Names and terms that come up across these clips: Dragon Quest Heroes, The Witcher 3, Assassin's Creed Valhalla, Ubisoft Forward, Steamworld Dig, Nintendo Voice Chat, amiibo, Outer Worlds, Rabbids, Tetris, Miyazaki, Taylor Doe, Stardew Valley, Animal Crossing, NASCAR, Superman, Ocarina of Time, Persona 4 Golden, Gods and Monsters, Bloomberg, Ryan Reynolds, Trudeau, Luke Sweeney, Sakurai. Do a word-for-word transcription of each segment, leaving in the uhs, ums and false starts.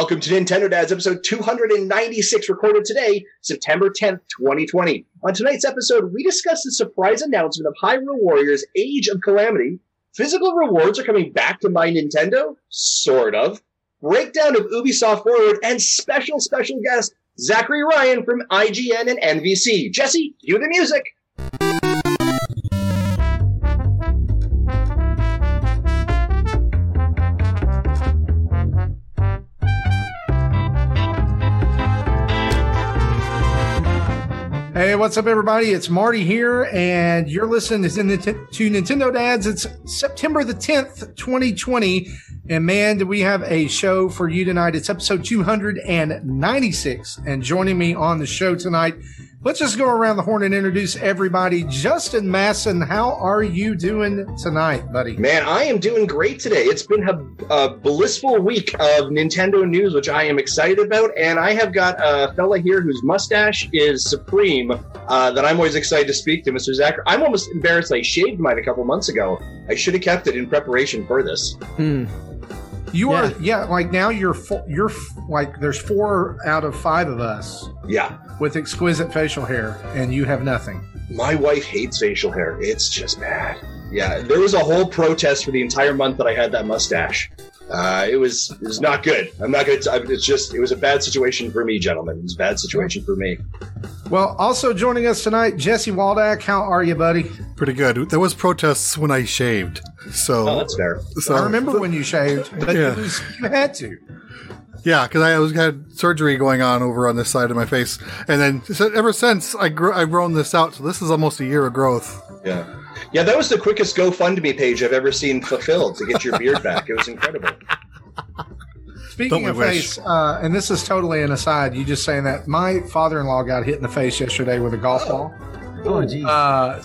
Welcome to Nintendo Dads, episode two hundred ninety-six, recorded today, September tenth, twenty twenty. On tonight's episode, we discuss the surprise announcement of Hyrule Warriors Age of Calamity, physical rewards are coming back to My Nintendo, sort of, breakdown of Ubisoft Forward, and special, special guest, Zachary Ryan from I G N and N V C. Jesse, cue the music! Hey, what's up, everybody? It's Marty here, and you're listening to Nintendo Dads. It's September the tenth, twenty twenty, and man, do we have a show for you tonight. It's episode two hundred ninety-six, and joining me on the show tonight, let's just go around the horn and introduce everybody. Justin Masson, how are you doing tonight, buddy? Man, I am doing great today. It's been a, a blissful week of Nintendo news, which I am excited about. And I have got a fella here whose mustache is supreme uh, that I'm always excited to speak to, Mister Zachary. I'm almost embarrassed I shaved mine a couple months ago. I should have kept it in preparation for this. Hmm. You yeah. are, yeah, like now you're, fo- you're like, there's four out of five of us. Yeah. With exquisite facial hair, and you have nothing. My wife hates facial hair. It's just bad. Yeah. There was a whole protest for the entire month that I had that mustache. Uh, it was, it was not good. I'm not going to, it's just, it was a bad situation for me, gentlemen. It was a bad situation for me. Well, also joining us tonight, Jesse Waldack. How are you, buddy? Pretty good. There was protests when I shaved. So oh, that's fair. So. I remember when you shaved, but yeah. you, was, you had to. Yeah, because I was had surgery going on over on this side of my face, and then so ever since I grew, I've grown this out. So this is almost a year of growth. Yeah, yeah, that was the quickest GoFundMe page I've ever seen fulfilled to get your beard back. It was incredible. Speaking Don't of face, uh, and this is totally an aside. You just saying that my father-in-law got hit in the face yesterday with a golf oh. ball. Oh, geez. Uh,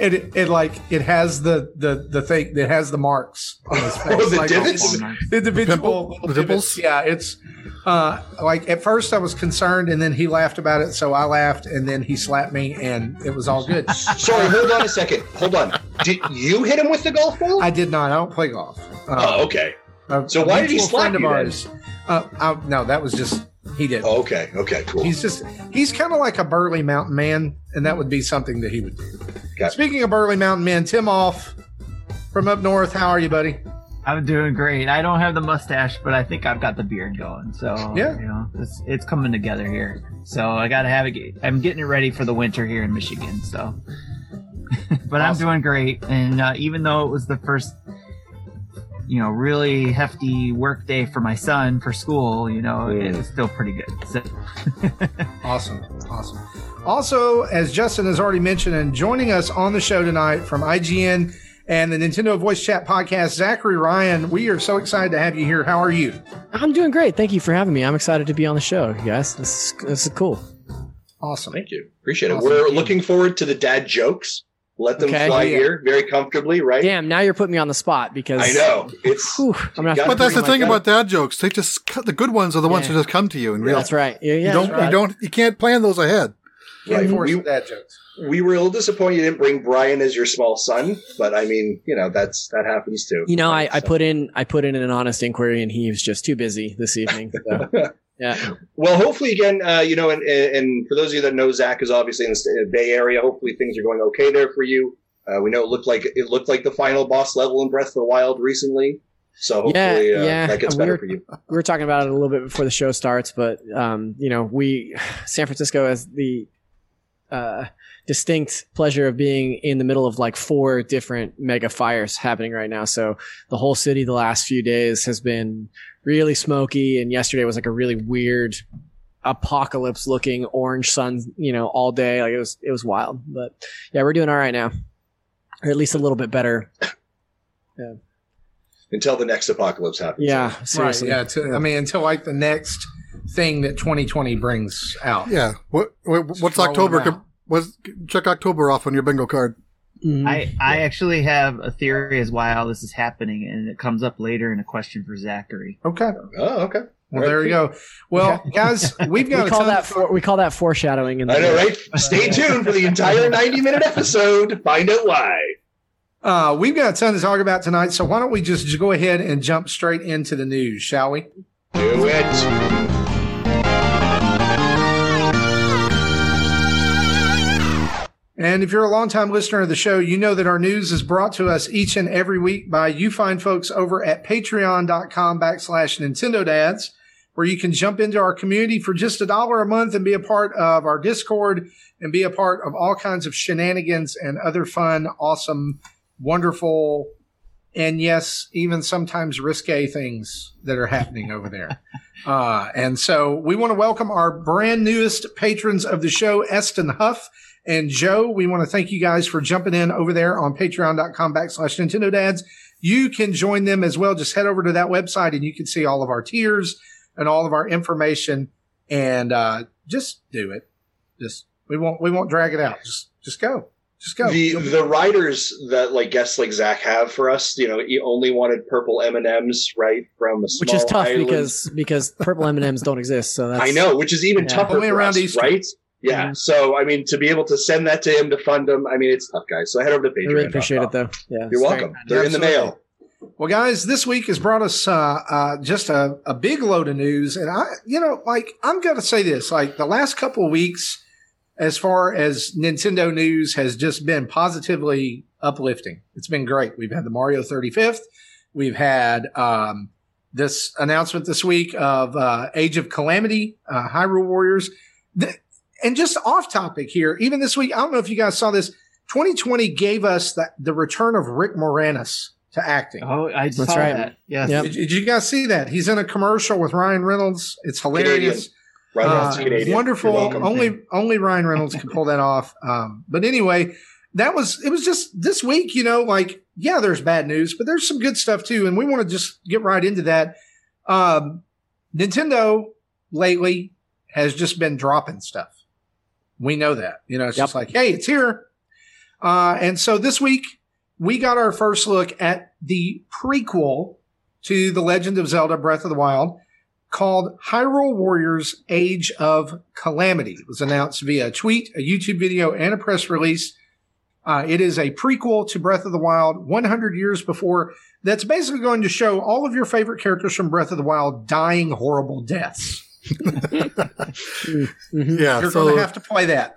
It, it it like it has the the the thing that has the marks on his face. Oh, the like, divots, the individual the divots. Yeah, it's uh like at first I was concerned, and then he laughed about it, so I laughed, and then he slapped me, and it was all good. Sorry, hold on a second. Hold on. Did you hit him with the golf ball? I did not. I don't play golf. Uh, oh, okay. A, so why did he slap you? Ours, uh, I, no, that was just. He did. Oh, okay. Okay. Cool. He's just—he's kind of like a burly mountain man, and that would be something that he would do. Gotcha. Speaking of burly mountain men, Tim Off from up north. How are you, buddy? I'm doing great. I don't have the mustache, but I think I've got the beard going. So yeah, you know, it's, it's coming together here. So I gotta have it. I'm getting it ready for the winter here in Michigan. So, but awesome. I'm doing great, and uh, even though it was the first. You know, really hefty work day for my son for school, you know, mm. it's still pretty good. So. Awesome. Awesome. Also, as Justin has already mentioned, and joining us on the show tonight from I G N and the Nintendo Voice Chat podcast, Zachary Ryan, we are so excited to have you here. How are you? I'm doing great. Thank you for having me. I'm excited to be on the show, you guys. This is, this is cool. Awesome. Thank you. Appreciate awesome. it. We're looking forward to the dad jokes. Let them okay, fly yeah. here very comfortably, right? Damn, now you're putting me on the spot because... I know. It's, whew, I'm gonna but that's the thing about dad jokes. They just The good ones are the yeah. ones who just come to you. And yeah, that's right. Yeah, yeah, you, don't, that's right. You, don't, you can't plan those ahead. Right. We, dad jokes. We were a little disappointed you didn't bring Brian as your small son, but I mean, you know, that's that happens too. You know, right, I, so. I, put in, I put in an honest inquiry and he was just too busy this evening. So. Yeah. Well, hopefully, again, uh, you know, and, and for those of you that know, Zach is obviously in the Bay Area. Hopefully, things are going okay there for you. Uh, we know it looked like it looked like the final boss level in Breath of the Wild recently. So hopefully yeah, uh, yeah. that gets better we were, for you. We were talking about it a little bit before the show starts, but um, you know, we San Francisco has the uh, distinct pleasure of being in the middle of like four different mega fires happening right now. So the whole city the last few days has been. Really smoky, and yesterday was like a really weird apocalypse-looking orange sun, you know, all day. Like it was, it was wild. But yeah, we're doing all right now, or at least a little bit better. Yeah. Until the next apocalypse happens. Yeah, seriously. Right, yeah, to, I mean, until like the next thing that twenty twenty brings out. Yeah. What? what what's Scrolling October? What's, check October off on your bingo card. Mm-hmm. I, I actually have a theory as why all this is happening, and it comes up later in a question for Zachary. Okay. Oh, okay. Well, right. There you go. Well, guys, we've got we call that for- we call that foreshadowing. In the I know, right? Stay tuned for the entire ninety-minute episode to find out why. Uh, we've got a ton to talk about tonight, so why don't we just go ahead and jump straight into the news, shall we? Do it! And if you're a longtime listener of the show, you know that our news is brought to us each and every week by you fine folks over at patreon.com backslash Nintendo Dads, where you can jump into our community for just a dollar a month and be a part of our Discord and be a part of all kinds of shenanigans and other fun, awesome, wonderful, and yes, even sometimes risque things that are happening over there. Uh, and so we want to welcome our brand newest patrons of the show, Eston Huff and Joe. We want to thank you guys for jumping in over there on patreon.com backslash Nintendo Dads. You can join them as well. Just head over to that website and you can see all of our tiers and all of our information, and uh, just do it. Just, we won't, we won't drag it out. Just, just go, just go. The, the writers that like guests like Zach have for us, you know, you only wanted purple M and M's, right? From a small Which is tough island. because, because purple M and M's don't exist. So that's, I know, which is even yeah. tougher only for around us, Easter. Right? Yeah, mm-hmm. So, I mean, to be able to send that to him to fund him, I mean, it's tough, guys. So head over to Patreon. I really appreciate it, though. Yeah, You're welcome. Great. They're Absolutely. in the mail. Well, guys, this week has brought us uh, uh, just a, a big load of news. And, I, you know, like, I'm going to say this. Like, the last couple of weeks, as far as Nintendo news, has just been positively uplifting. It's been great. We've had the Mario thirty-fifth. We've had um, this announcement this week of uh, Age of Calamity, uh, Hyrule Warriors. The, And just off topic here, even this week, I don't know if you guys saw this, twenty twenty gave us the, the return of Rick Moranis to acting. Oh, I That's saw right. that. Yes. Yep. Did, did you guys see that? He's in a commercial with Ryan Reynolds. It's hilarious. Ryan Reynolds, uh, Canadian. Wonderful. Only only Ryan Reynolds can pull that off. Um, but anyway, that was it was just this week, you know, like, yeah, there's bad news, but there's some good stuff too. And we want to just get right into that. Um, Nintendo lately has just been dropping stuff. We know that, you know, it's yep. just like, hey, it's here. Uh, and so this week we got our first look at the prequel to The Legend of Zelda Breath of the Wild called Hyrule Warriors Age of Calamity. It was announced via a tweet, a YouTube video, and a press release. Uh, it is a prequel to Breath of the Wild one hundred years before. That's basically going to show all of your favorite characters from Breath of the Wild dying horrible deaths. mm-hmm. Yeah, you're so, gonna have to play that.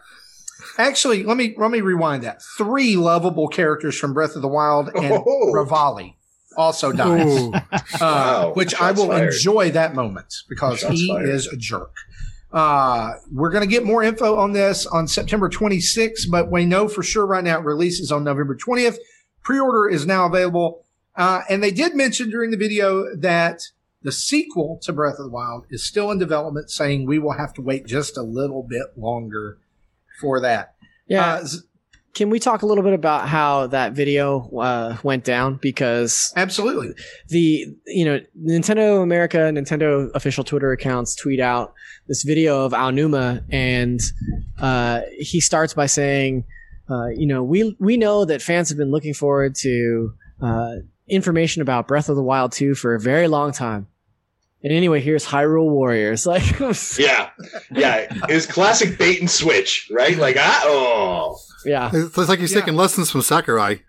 Actually, let me let me rewind that. Three lovable characters from Breath of the Wild and oh. Rivali also dies, oh. uh, wow. which Shots I will fired. enjoy that moment because Shots he fired. is a jerk. Uh, we're gonna get more info on this on September twenty-sixth, but we know for sure right now it releases on November twentieth. Pre-order is now available, uh, and they did mention during the video that the sequel to Breath of the Wild is still in development, saying we will have to wait just a little bit longer for that. Yeah. Uh, Can we talk a little bit about how that video uh, went down? Because absolutely, the you know Nintendo America, Nintendo official Twitter accounts tweet out this video of Aonuma, and uh, he starts by saying, uh, you know, we we know that fans have been looking forward to uh, information about Breath of the Wild two for a very long time. And anyway, here's Hyrule Warriors. Like, yeah, yeah, it was classic bait and switch, right? Like, ah, oh, yeah. It's like he's yeah. taking lessons from Sakurai.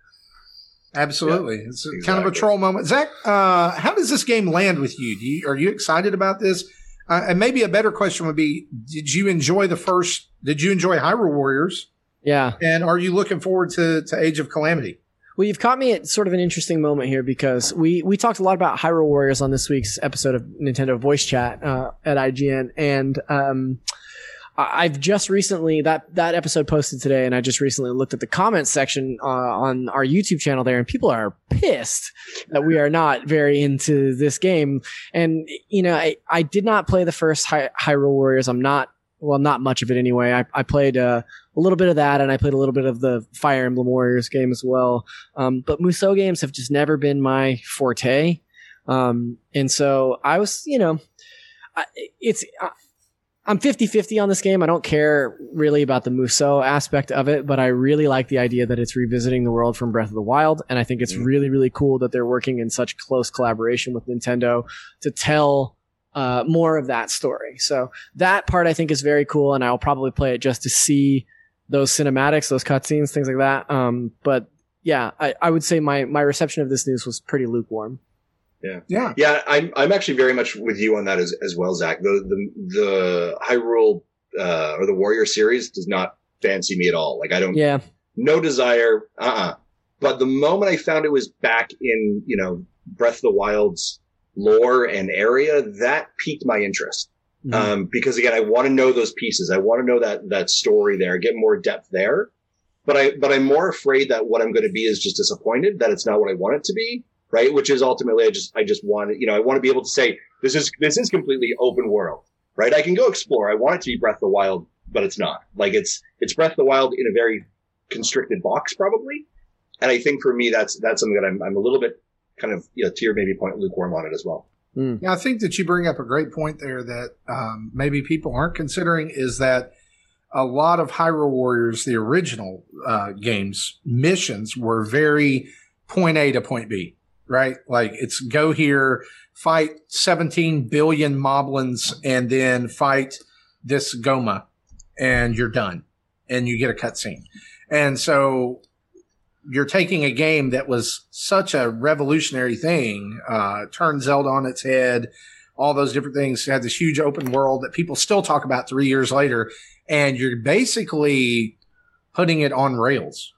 Absolutely, yep. It's exactly. kind of a troll moment. Zach, uh, how does this game land with you? Do you are you excited about this? Uh, and maybe a better question would be: Did you enjoy the first? Did you enjoy Hyrule Warriors? Yeah. And are you looking forward to to Age of Calamity? Well, you've caught me at sort of an interesting moment here because we, we talked a lot about Hyrule Warriors on this week's episode of Nintendo Voice Chat uh, at I G N. And um, I've just recently, that, that episode posted today, and I just recently looked at the comments section uh, on our YouTube channel there, and people are pissed that we are not very into this game. And, you know, I, I did not play the first Hy- Hyrule Warriors. I'm not, well, not much of it anyway. I, I played... Uh, A little bit of that, and I played a little bit of the Fire Emblem Warriors game as well. Um, but Musou games have just never been my forte, um, and so I was, you know, I, it's I, I'm fifty-fifty on this game. I don't care really about the Musou aspect of it, but I really like the idea that it's revisiting the world from Breath of the Wild, and I think it's really, really cool that they're working in such close collaboration with Nintendo to tell uh, more of that story. So that part I think is very cool, and I'll probably play it just to see those cinematics, those cutscenes, things like that. Um, but yeah, I, I would say my, my reception of this news was pretty lukewarm. Yeah. Yeah. Yeah. I'm, I'm actually very much with you on that as, as well, Zach. The, the, the Hyrule, uh, or the Warrior series does not fancy me at all. Like I don't, yeah. no desire. Uh-uh. But the moment I found it was back in, you know, Breath of the Wild's lore and area, that piqued my interest. Mm-hmm. Um, because again, I want to know those pieces. I want to know that, that story there, get more depth there. But I, but I'm more afraid that what I'm going to be is just disappointed that it's not what I want it to be. Right. Which is ultimately, I just, I just want to, you know, I want to be able to say, this is, this is completely open world, right? I can go explore. I want it to be Breath of the Wild, but it's not. Like it's, it's Breath of the Wild in a very constricted box, probably. And I think for me, that's, that's something that I'm, I'm a little bit kind of, you know, to your maybe point, lukewarm on it as well. Mm. Yeah. I think that you bring up a great point there that, um, maybe people aren't considering is that a lot of Hyrule Warriors, the original, uh, games missions were very point A to point B. Right? Like it's go here, fight seventeen billion moblins and then fight this Goma and you're done and you get a cutscene. And so you're taking a game that was such a revolutionary thing, uh, turned Zelda on its head, all those different things, had this huge open world that people still talk about three years later. And you're basically putting it on rails.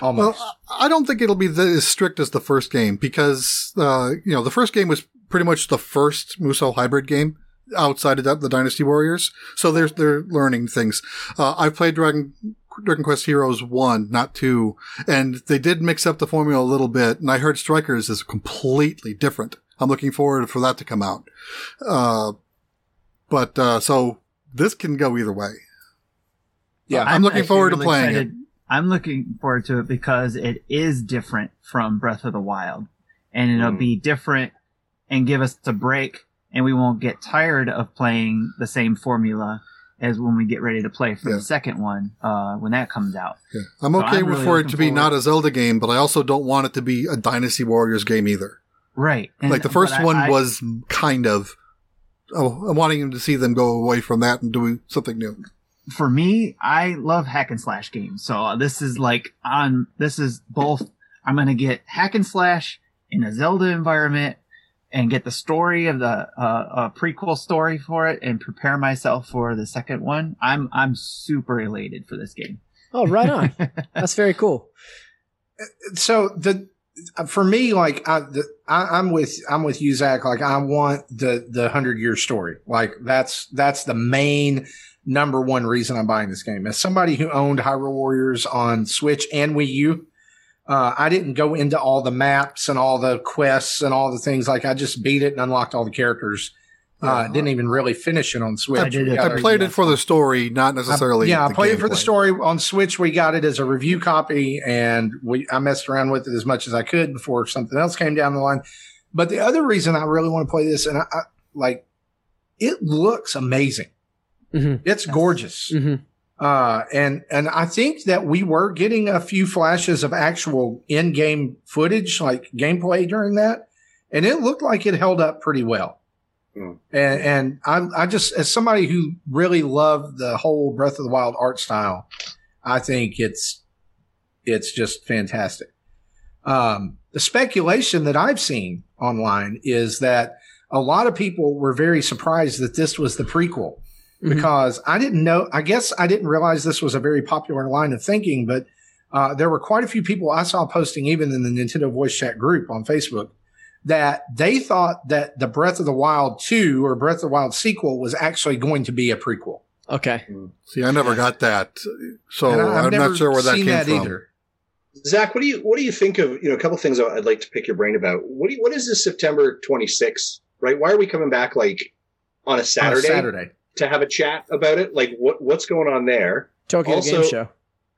Almost. Well, I don't think it'll be as strict as the first game because, uh, you know, the first game was pretty much the first Musou hybrid game outside of the Dynasty Warriors. So they're, they're learning things. Uh, I've played Dragon, Dragon Quest Heroes one, not two, and they did mix up the formula a little bit. And I heard Strikers is completely different. I'm looking forward for that to come out. Uh, but, uh, so this can go either way. Yeah. I'm, I'm looking forward really to playing excited. it. I'm looking forward to it because it is different from Breath of the Wild, and it'll mm. be different and give us a break, and we won't get tired of playing the same formula as when we get ready to play for yeah. the second one uh, when that comes out. Yeah. I'm so okay I'm really for it to be forward. Not a Zelda game, but I also don't want it to be a Dynasty Warriors game either. Right. And, like the first one I, I, was kind of oh, I'm wanting to see them go away from that and doing something new. For me, I love hack and slash games. So this is like on, this is both. I'm going to get hack and slash in a Zelda environment and get the story of the, uh, a prequel story for it and prepare myself for the second one. I'm, I'm super elated for this game. Oh, right on. That's very cool. So the, for me, like I, the, I, I'm with, I'm with you, Zach. Like I want the, the hundred year story. Like that's, that's the main number one reason I'm buying this game. As somebody who owned Hyrule Warriors on Switch and Wii U, uh, I didn't go into all the maps and all the quests and all the things. Like I just beat it and unlocked all the characters. Uh, uh-huh. Didn't even really finish it on Switch. I, did it. I played it for the story, not necessarily. I, yeah, I played it for the story on Switch. We got it as a review copy, and we I messed around with it as much as I could before something else came down the line. But the other reason I really want to play this, and I, I like, it looks amazing. Mm-hmm. It's gorgeous. Mm-hmm. Uh, and, and I think that we were getting a few flashes of actual in-game footage, like gameplay during that. And it looked like it held up pretty well. Mm. And, and I, I just, as somebody who really loved the whole Breath of the Wild art style, I think it's, it's just fantastic. Um, the speculation that I've seen online is that a lot of people were very surprised that this was the prequel. Because I didn't know, I guess I didn't realize this was a very popular line of thinking, but uh, there were quite a few people I saw posting even in the Nintendo Voice Chat group on Facebook that they thought that the Breath of the Wild two or Breath of the Wild sequel was actually going to be a prequel. Okay. See, I never got that. So I, I'm not sure where that came that from. Either. Zach, what do you, what do you think of, you know, a couple of things I'd like to pick your brain about. What do you, what is this September twenty-sixth, right? Why are we coming back like on a Saturday? On a Saturday. To have a chat about it, like what what's going on there? Tokyo also, Game Show.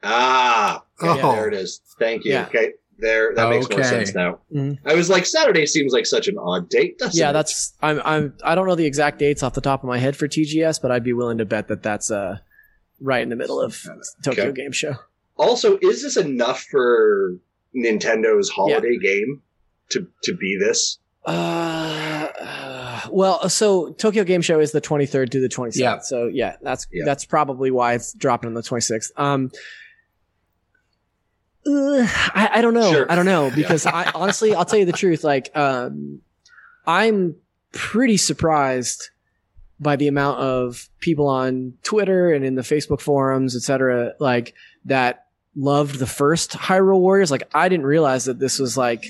Ah, okay, oh. There it is. Thank you. Yeah. Okay, there that makes okay. more sense now. Mm-hmm. I was like, Saturday seems like such an odd date, doesn't yeah, it? Yeah, that's. I'm. I'm. I don't know the exact dates off the top of my head for T G S, but I'd be willing to bet that that's uh right in the middle of Tokyo okay. Game Show. Also, is this enough for Nintendo's holiday yeah. game to to be this? Uh, uh, well, so Tokyo Game Show is the twenty-third to the twenty-seventh. Yeah. So yeah, that's, yeah. that's probably why it's dropping on the twenty-sixth. Um, uh, I, I don't know. Sure. I don't know because I honestly, I'll tell you the truth. Like, um, I'm pretty surprised by the amount of people on Twitter and in the Facebook forums, et cetera, like that loved the first Hyrule Warriors. Like, I didn't realize that this was like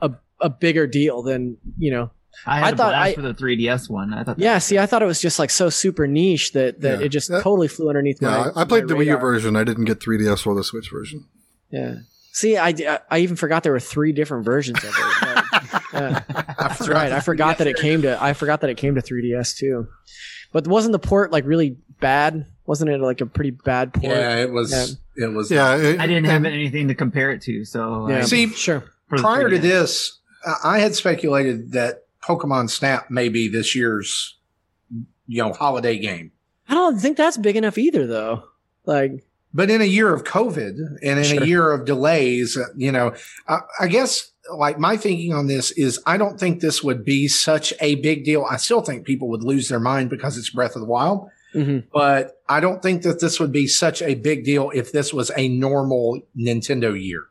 a a bigger deal than, you know, I, had I thought I, for the three D S one. I thought yeah, see, I thought it was just like so super niche that, that yeah. it just that, totally flew underneath yeah, my I played my the radar. Wii U version. I didn't get three D S or the Switch version. Yeah. See, I, I even forgot there were three different versions of it. Like, yeah. That's right. I forgot that it came to I forgot that it came to three D S too. But wasn't the port like really bad? Wasn't it like a pretty bad port? Yeah, it was. Yeah. It was. Yeah, it, I didn't have anything to compare it to. So yeah. um, see, sure. Prior to this, I had speculated that Pokemon Snap may be this year's, you know, holiday game. I don't think that's big enough either, though. Like, but in a year of COVID and in sure. a year of delays, you know, I, I guess like my thinking on this is I don't think this would be such a big deal. I still think people would lose their mind because it's Breath of the Wild, mm-hmm. but I don't think that this would be such a big deal if this was a normal Nintendo year.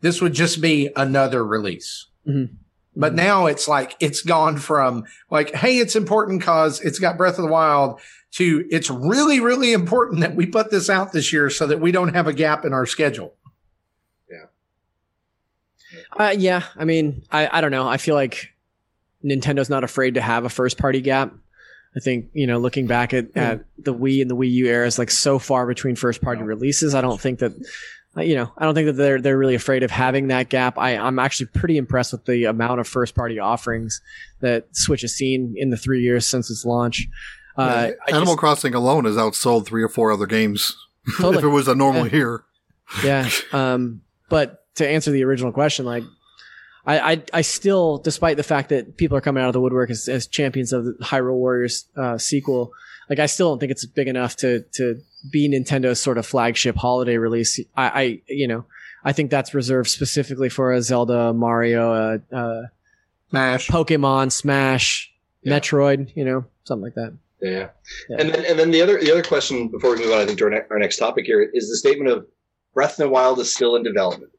This would just be another release. Mm-hmm. But now it's like, it's gone from like, hey, it's important because it's got Breath of the Wild to it's really, really important that we put this out this year so that we don't have a gap in our schedule. Yeah. Uh, yeah. I mean, I, I don't know. I feel like Nintendo's not afraid to have a first party gap. I think, you know, looking back at, mm. at the Wii and the Wii U era is like so far between first party releases. I don't think that... You know, I don't think that they're they're really afraid of having that gap. I, I'm actually pretty impressed with the amount of first party offerings that Switch has seen in the three years since its launch. Uh, yeah, Animal just, Crossing alone has outsold three or four other games. Totally. If it was a normal yeah. year. Yeah. Um, but to answer the original question, like I, I I still, despite the fact that people are coming out of the woodwork as, as champions of the Hyrule Warriors uh, sequel, like I still don't think it's big enough to to. be Nintendo's sort of flagship holiday release. I, I, you know, I think that's reserved specifically for a Zelda, Mario, uh, uh, Smash, Pokemon, Smash, yeah. Metroid, you know, something like that. Yeah. yeah. And then, and then the other, the other question before we move on, I think to our, ne- our next topic here is the statement of Breath of the Wild is still in development,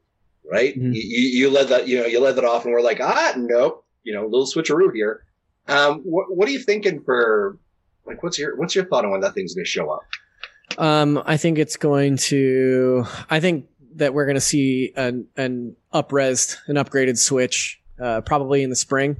right? Mm-hmm. You, you led that, you know, you led that off and we're like, ah, no, you know, a little switcheroo here. Um, wh- what are you thinking for, like, what's your, what's your thought on when that thing's going to show up? Um, I think it's going to, I think that we're going to see an, an up-resed, an upgraded Switch, uh, probably in the spring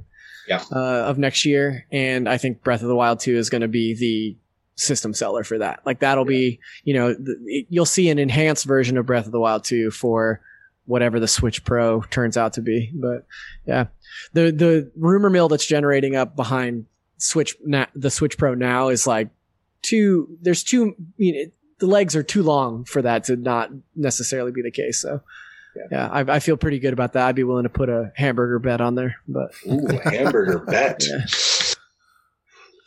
yeah. uh, of next year. And I think Breath of the Wild two is going to be the system seller for that. Like that'll yeah. be, you know, th- you'll see an enhanced version of Breath of the Wild two for whatever the Switch Pro turns out to be. But yeah, the, the rumor mill that's generating up behind Switch, na- the Switch Pro now is like, Too there's too I mean it, the legs are too long for that to not necessarily be the case. So yeah, yeah I, I feel pretty good about that. I'd be willing to put a hamburger bet on there. But ooh, a hamburger bet. Yeah.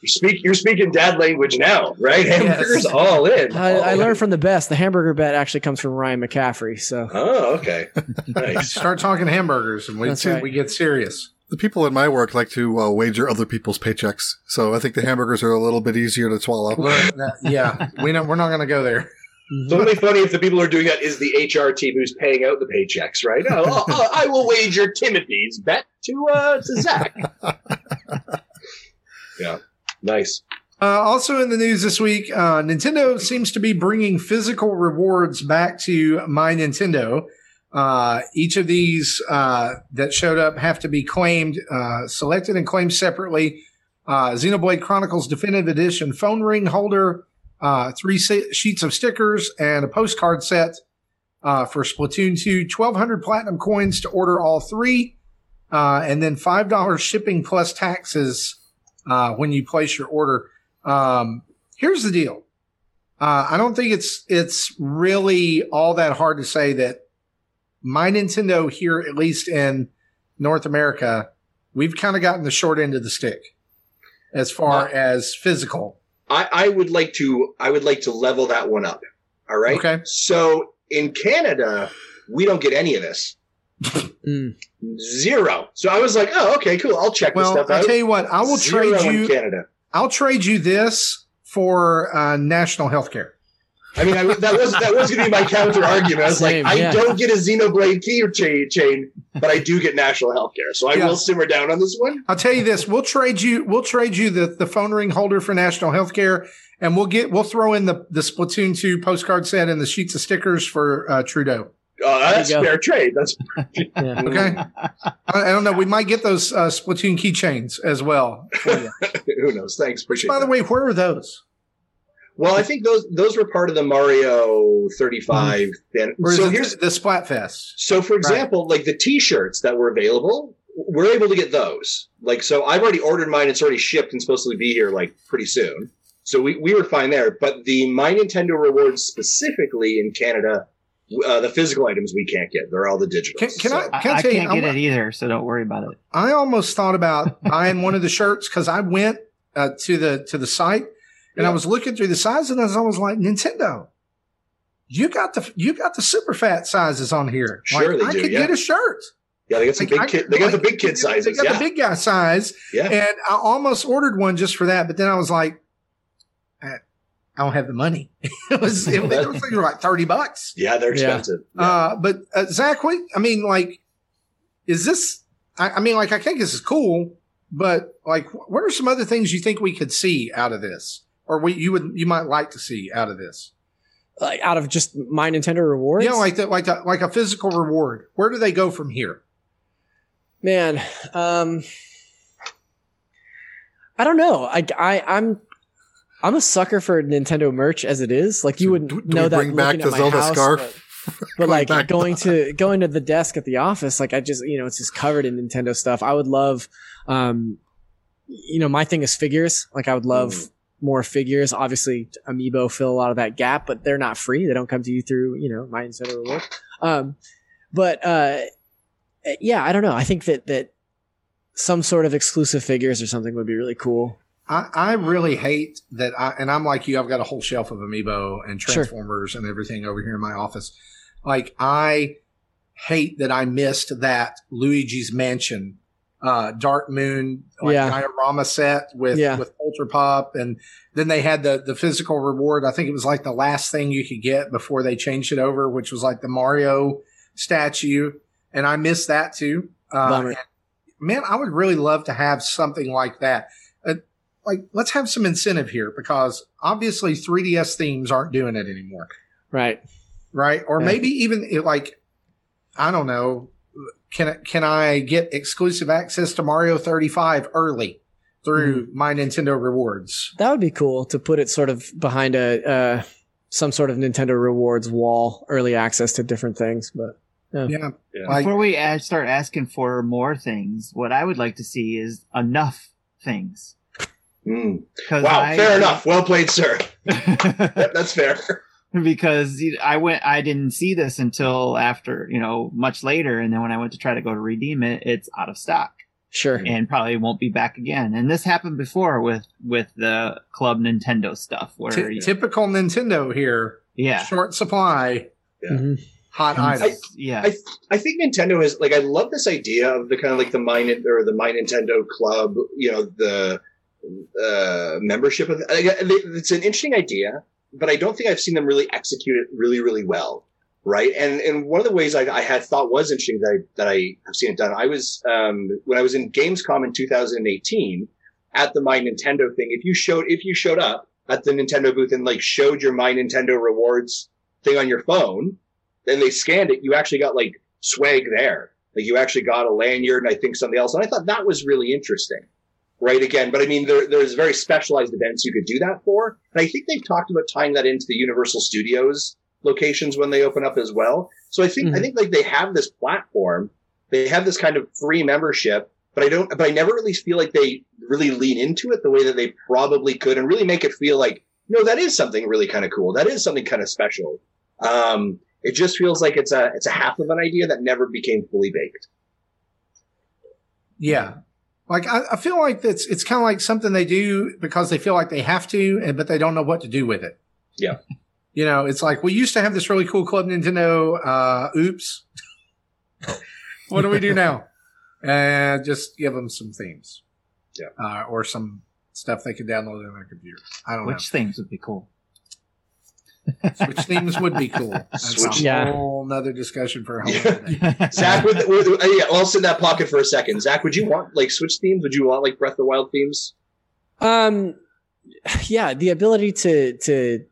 You speak you're speaking dad language now, right? Hamburgers yes. all in. I, all I in. learned from the best. The hamburger bet actually comes from Ryan McCaffrey. So oh okay, nice. Start talking hamburgers and we see, right. we get serious. The people at my work like to uh, wager other people's paychecks, so I think the hamburgers are a little bit easier to swallow. yeah, we know, we're not going to go there. It's only funny if the people who are doing that is the H R team who's paying out the paychecks, right? No, I'll, I'll, I will wager Timothy's bet to uh, to Zach. yeah, nice. Uh, also in the news this week, uh, Nintendo seems to be bringing physical rewards back to My Nintendo. Uh, each of these uh, that showed up have to be claimed, uh, selected and claimed separately. Uh, Xenoblade Chronicles Definitive Edition phone ring holder, uh, three se- sheets of stickers, and a postcard set uh, for Splatoon two. twelve hundred platinum coins to order all three, uh, and then five dollars shipping plus taxes uh, when you place your order. Um, here's the deal. Uh, I don't think it's it's really all that hard to say that My Nintendo here, at least in North America, we've kind of gotten the short end of the stick as far now, as physical. I, I would like to I would like to level that one up. All right. Okay. So in Canada, we don't get any of this. mm. Zero. So I was like, oh, okay, cool. I'll check well, this stuff I'll out. I'll tell you what, I will Zero trade you in Canada. I'll trade you this for uh, national health care. I mean, I, that was that was going to be my counter argument. I was Same, like, yeah. I don't get a Xenoblade key chain, chain, but I do get national health care, so I yeah. will simmer down on this one. I'll tell you this: we'll trade you, we'll trade you the, the phone ring holder for national health care, and we'll get we'll throw in the, the Splatoon two postcard set and the sheets of stickers for uh, Trudeau. Oh, that's fair trade. That's yeah. okay. I, I don't know. We might get those uh, Splatoon keychains as well. Who knows? Thanks. Appreciate By that. the way, where are those? Well, I think those those were part of the Mario thirty-five. Mm-hmm. So here's the Splatfest. So, for example, right. like the T-shirts that were available, we're able to get those. Like, so I've already ordered mine. It's already shipped and supposed to be here like pretty soon. So we, we were fine there. But the My Nintendo Rewards specifically in Canada, uh, the physical items we can't get. They're all the digital. Can, can so. I, can I, I can't you, get I'm, it either, so don't worry about it. I almost thought about buying one of the shirts because I went uh, to the to the site. And yeah. I was looking through the sizes, and I was like, "Nintendo, you got the you got the super fat sizes on here. Sure, like, they I do, could yeah. get a shirt. Yeah, they got some like, big kid. They got like, the big kid sizes. They got yeah. the big guy size. Yeah, and I almost ordered one just for that, but then I was like, I, I don't have the money. it was it, it was like thirty bucks. Yeah, they're expensive. Yeah. Uh, but uh, Zach, what, I mean, like, is this? I, I mean, like, I think this is cool, but like, what are some other things you think we could see out of this? Or what you would you might like to see out of this, like out of just My Nintendo Rewards? Yeah, like that, like that, like a physical reward. Where do they go from here, man? Um, I don't know. I, I I'm I'm a sucker for Nintendo merch as it is. Like you wouldn't do, do know that. Bring back the Zelda house, scarf, but, but like going to going to the desk at the office. Like I just you know it's just covered in Nintendo stuff. I would love, um, you know, my thing is figures. Like I would love. Mm. More figures. Obviously Amiibo fill a lot of that gap, but they're not free. They don't come to you through, you know, My Nintendo Rewards. Um, but, uh, yeah, I don't know. I think that, that some sort of exclusive figures or something would be really cool. I, I really hate that. I, and I'm like you, I've got a whole shelf of Amiibo and Transformers sure. and everything over here in my office. Like I hate that I missed that Luigi's Mansion Uh, Dark Moon, like yeah. diorama set with, yeah. with Ultra Pop. And then they had the, the physical reward. I think it was like the last thing you could get before they changed it over, which was like the Mario statue. And I missed that too. Uh, man, I would really love to have something like that. Uh, like, let's have some incentive here because obviously three D S themes aren't doing it anymore. Right. Right. Or yeah. maybe even like, I don't know. Can, can I get exclusive access to Mario thirty-five early through mm-hmm. My Nintendo Rewards? That would be cool to put it sort of behind a uh, some sort of Nintendo Rewards wall, early access to different things. But yeah, yeah. yeah. Like, before we add, start asking for more things, what I would like to see is enough things. Mm. Wow, I, fair I, enough. Well played, sir. that, that's fair. Because I went, I didn't see this until after, you know, much later. And then when I went to try to go to redeem it, it's out of stock. Sure. And probably won't be back again. And this happened before with, with the Club Nintendo stuff. Where T- you, typical Nintendo here. Yeah. Short supply. Yeah. Mm-hmm. Hot items. I, yeah. I, I think Nintendo is like, I love this idea of the kind of like the My, or the My Nintendo Club, you know, the uh, membership of, it's an interesting idea. But I don't think I've seen them really execute it really, really well, right? And and one of the ways I, I had thought was interesting that I, that I have seen it done, I was um, when I was in Gamescom in two thousand eighteen at the My Nintendo thing. If you showed if you showed up at the Nintendo booth and like showed your My Nintendo Rewards thing on your phone, then they scanned it. You actually got like swag there. Like you actually got a lanyard and I think something else. And I thought that was really interesting. Right, again, but I mean, there, there's very specialized events you could do that for. And I think they've talked about tying that into the Universal Studios locations when they open up as well. So I think, mm-hmm. I think like they have this platform, they have this kind of free membership, but I don't, but I never really feel like they really lean into it the way that they probably could and really make it feel like, no, that is something really kind of cool. That is something kind of special. Um, it just feels like it's a, it's a half of an idea that never became fully baked. Yeah. Like, I, I feel like that's, it's kind of like something they do because they feel like they have to, and, but they don't know what to do with it. Yeah. You know, it's like, we used to have this really cool Club Nintendo. Uh, oops. What do we do now? And uh, just give them some themes. Yeah. Uh, or some stuff they could download on their computer. I don't Which know. Which themes would be cool? Switch themes would be cool. That's Switch, a whole yeah. other discussion for a whole other day. Zach, would, would, uh, yeah, I'll sit in that pocket for a second. Zach, would you want like Switch themes? Would you want like Breath of the Wild themes? Um, yeah, the ability to to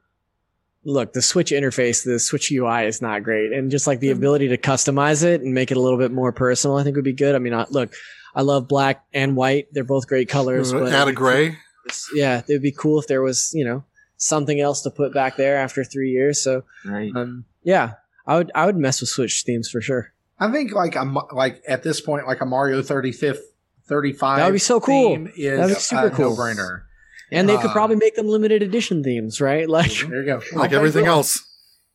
look, the Switch interface, the Switch U I is not great, and just like the ability to customize it and make it a little bit more personal, I think would be good. I mean, I, look, I love black and white; they're both great colors. But add a gray. Yeah, it would be cool if there was, you know, something else to put back there after three years. So, right. um, yeah, I would I would mess with Switch themes for sure. I think like a, like at this point, like a Mario thirty-fifth, thirty-five that would be so cool. Theme is That'd be super a cool. no-brainer. And they could probably make them limited edition themes, right? Like there you go, like everything else.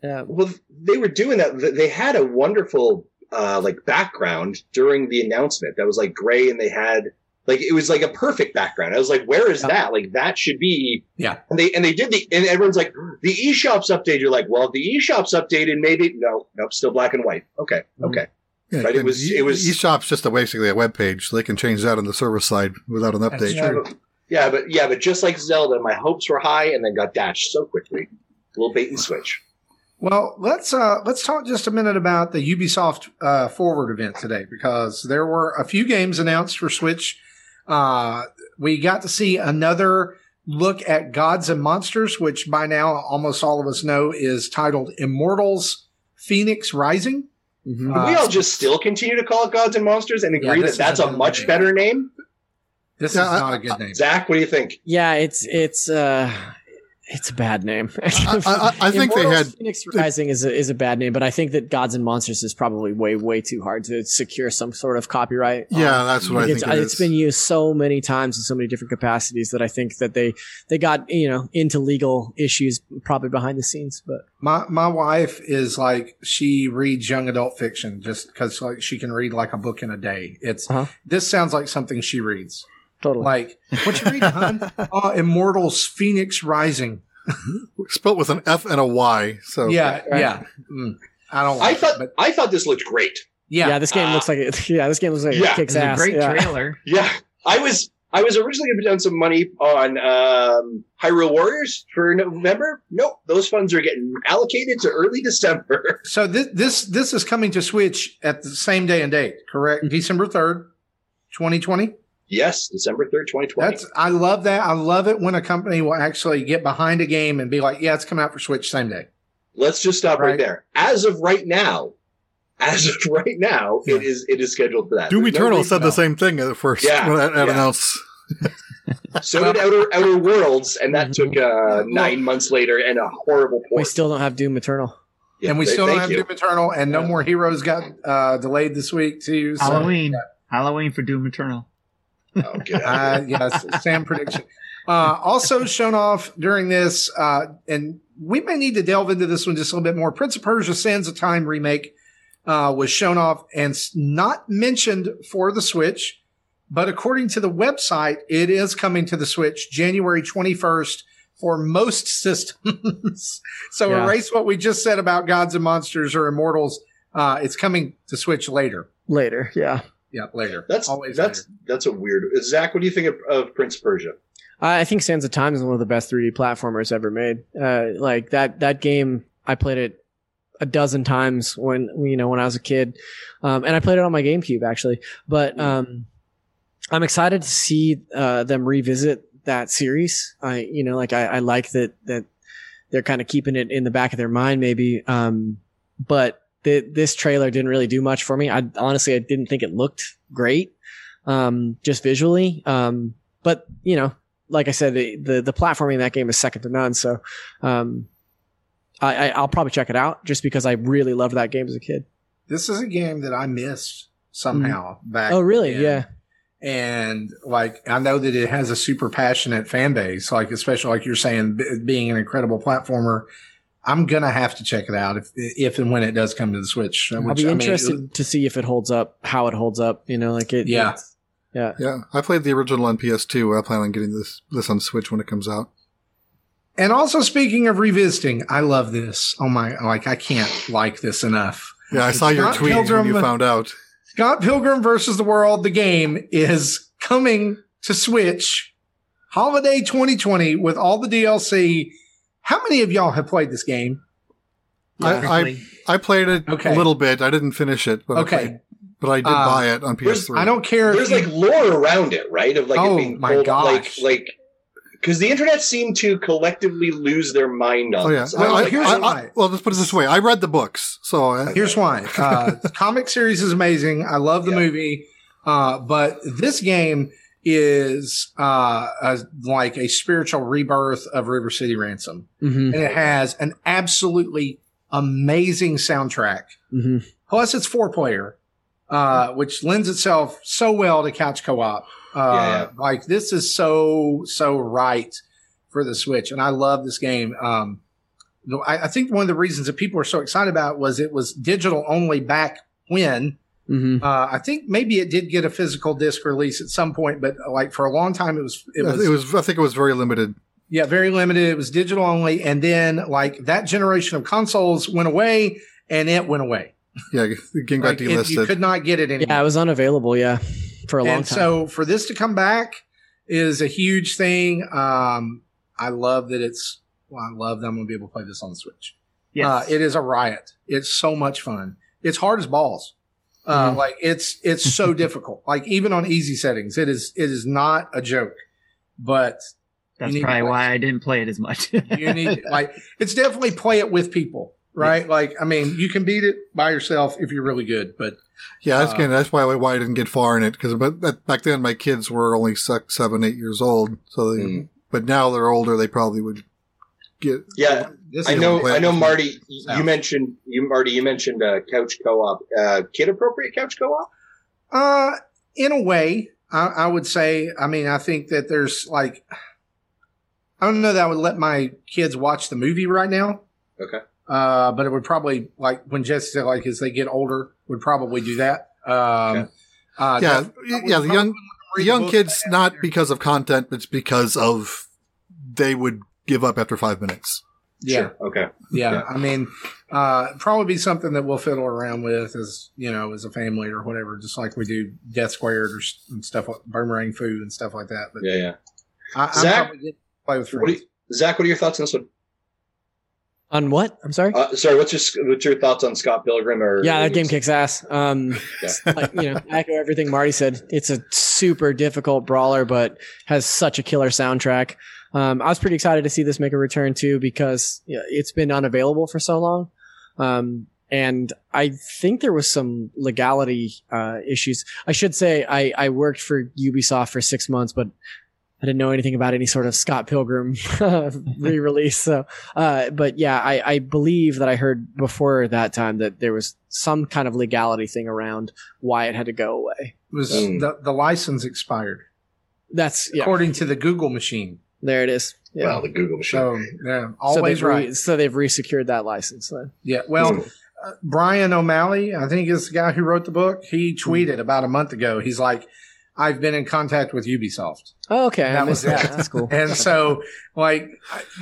Yeah. Well, they were doing that. They had a wonderful uh, like background during the announcement that was like gray, and they had like it was like a perfect background. I was like, where is yeah. that? Like that should be. Yeah. And they and they did the and everyone's like the eShop's updated. You're like, well, if the eShop's updated, maybe no, nope, still black and white. Okay, mm-hmm. okay. Yeah, but it was e- it was eShop's just a, basically a web page. They can change that on the server side without an update. That's true. Yeah, but, Yeah, but yeah, but just like Zelda, my hopes were high and then got dashed so quickly. A little bait and switch. Well, let's uh, let's talk just a minute about the Ubisoft uh, Forward event today, because there were a few games announced for Switch. Uh, we got to see another look at Gods and Monsters, which by now almost all of us know is titled Immortals Fenyx Rising. Mm-hmm. Can we all just still continue to call it Gods and Monsters and agree yeah, that that's a much name. better name? This is uh, not a good name. Zach, what do you think? Yeah, it's it's uh, it's a bad name. I, I, I think they had Fenyx Rising is a, is a bad name, but I think that Gods and Monsters is probably way way too hard to secure some sort of copyright. Yeah, um, that's what I think. It's, it is. It's been used so many times in so many different capacities that I think that they they got you know into legal issues probably behind the scenes. But my my wife is like, she reads young adult fiction just because like she can read like a book in a day. It's uh-huh. This sounds like something she reads. Totally. Like, what you read, hon? uh, Immortals Fenyx Rising. Spelt with an F and a Y. So yeah, right. yeah. Mm, I don't. Like I thought. It, but I thought this looked great. Yeah, yeah. This game uh, looks like it. Yeah, this game looks like yeah. it kicks it's ass. A great yeah. trailer. Yeah, I was. I was originally going to put down some money on um, Hyrule Warriors for November. Nope, those funds are getting allocated to early December. So this this this is coming to Switch at the same day and date, correct? December third, twenty twenty Yes, December third, twenty twenty That's, I love that. I love it when a company will actually get behind a game and be like, yeah, it's coming out for Switch same day. Let's just stop right, right there. As of right now, as of right now, yeah. it is it is scheduled for that. Doom There's Eternal no said the same thing at first yeah, when I, I yeah. announced. So did Outer, Outer Worlds, and that mm-hmm. took uh, nine months later and a horrible point. We still don't have Doom Eternal. Yeah, and we they, still don't have you. Doom Eternal, and No More Heroes got uh, delayed this week, too. So, Halloween. Yeah. Halloween for Doom Eternal. Okay. uh, yes, Sam prediction. Uh, also shown off during this, uh, and we may need to delve into this one just a little bit more. Prince of Persia: Sands of Time remake uh, was shown off and not mentioned for the Switch, but according to the website, it is coming to the Switch January twenty-first for most systems. So yeah. erase what we just said about Gods and Monsters or Immortals. Uh, it's coming to Switch later. Later, yeah. Yeah, later. That's Always that's later. that's a weird. Zach, what do you think of, of Prince of Persia? Uh, I think Sands of Time is one of the best three D platformers ever made. Uh, like that that game, I played it a dozen times when you know when I was a kid, um, and I played it on my GameCube actually. But um, I'm excited to see uh, them revisit that series. I you know like I, I like that that they're kind of keeping it in the back of their mind maybe, um, but. This trailer didn't really do much for me. I honestly, I didn't think it looked great, um, just visually. Um, but you know, like I said, the, the the platforming in that game is second to none. So, um, I, I I'll probably check it out just because I really loved that game as a kid. This is a game that I missed somehow mm-hmm. back. Oh, really? Then. Yeah. And like, I know that it has a super passionate fan base. Like, especially like you're saying, b- being an incredible platformer. I'm going to have to check it out if if and when it does come to the Switch. Which, I'll be interested I mean, to see if it holds up, how it holds up, you know, like it. Yeah. Yeah. Yeah. I played the original on P S two. I plan on getting this, this on Switch when it comes out. And also, speaking of revisiting, I love this. Oh my, like, I can't like this enough. Yeah. I saw your tweet when you found out. Scott Pilgrim versus the World, the game, is coming to Switch holiday twenty twenty with all the D L C. How many of y'all have played this game? I, I I played it okay. a little bit. I didn't finish it, but okay. I played, but I did uh, buy it on P S three. I don't care. There's like lore around it, right? Of like oh it being my gosh. like like because the internet seemed to collectively lose their mind on. Oh yeah. This. Well, I, like, here's I, why. I, well, let's put it this way. I read the books, so I, here's why. Uh, the comic series is amazing. I love the yeah. movie, uh, but this game is uh, a, like a spiritual rebirth of River City Ransom, mm-hmm. and it has an absolutely amazing soundtrack. Mm-hmm. Plus, it's four player, uh, which lends itself so well to couch co-op. Uh, yeah, yeah. Like this is so so right for the Switch, and I love this game. Um, I, I think one of the reasons that people are so excited about it was it was digital only back when. Mm-hmm. Uh, I think maybe it did get a physical disc release at some point, but like for a long time, it was it was. It was I think it was very limited. Yeah, very limited. It was digital only. And then, like, that generation of consoles went away, and it went away. Yeah, the game got like, delisted. You could not get it anymore. Yeah, it was unavailable, yeah, for a long and time. And so for this to come back is a huge thing. Um, I love that it's – well, I love that I'm going to be able to play this on the Switch. Yes. Uh, it is a riot. It's so much fun. It's hard as balls. Uh, mm-hmm. Like, it's it's so difficult. Like, even on easy settings, it is it is not a joke. But – that's probably why I didn't play it as much. You need like it's definitely play it with people, right? Yeah. Like I mean, you can beat it by yourself if you're really good, but yeah, that's uh, again, that's why why I didn't get far in it because but back then my kids were only six, seven, eight years old, so they, mm-hmm. but now they're older, they probably would get. Yeah, I know. I know, Marty. You now. mentioned you, Marty. You mentioned uh, couch co-op, uh, kid appropriate couch co-op. Uh, in a way, I, I would say. I mean, I think that there's like. I don't know that I would let my kids watch the movie right now. Okay. Uh, but it would probably, like, when Jesse said, like, as they get older, would probably do that. Um, okay. uh, yeah, that, that yeah the young the young kids, not there. Because of content, but because of they would give up after five minutes. Yeah. Sure. Okay. Yeah, yeah. I mean, uh, probably be something that we'll fiddle around with as, you know, as a family or whatever, just like we do Death Squared or and stuff, like Boomerang Food and stuff like that. But yeah, yeah. I, Zach? I'm Play with what you, Zach, what are your thoughts on this one? On what? I'm sorry. Uh, sorry, what's your what's your thoughts on Scott Pilgrim? Or yeah, that game kicks ass. Um, yeah. Like, you know, I echo everything Marty said. It's a super difficult brawler, but has such a killer soundtrack. Um, I was pretty excited to see this make a return too because you know, it's been unavailable for so long. Um, And I think there was some legality uh, issues. I should say I I worked for Ubisoft for six months, but. I didn't know anything about any sort of Scott Pilgrim re-release. So, uh, but yeah, I, I believe that I heard before that time that there was some kind of legality thing around why it had to go away. It was mm. the, the license expired. That's yeah. according to the Google machine. There it is. Yeah. Wow, the Google machine. So, yeah, always so right. Re- so they've re-secured that license then. Yeah. Well, mm. uh, Brian O'Malley, I think is the guy who wrote the book. He tweeted mm. about a month ago. He's like, I've been in contact with Ubisoft. Oh, okay. That was that. That's cool. And so, like,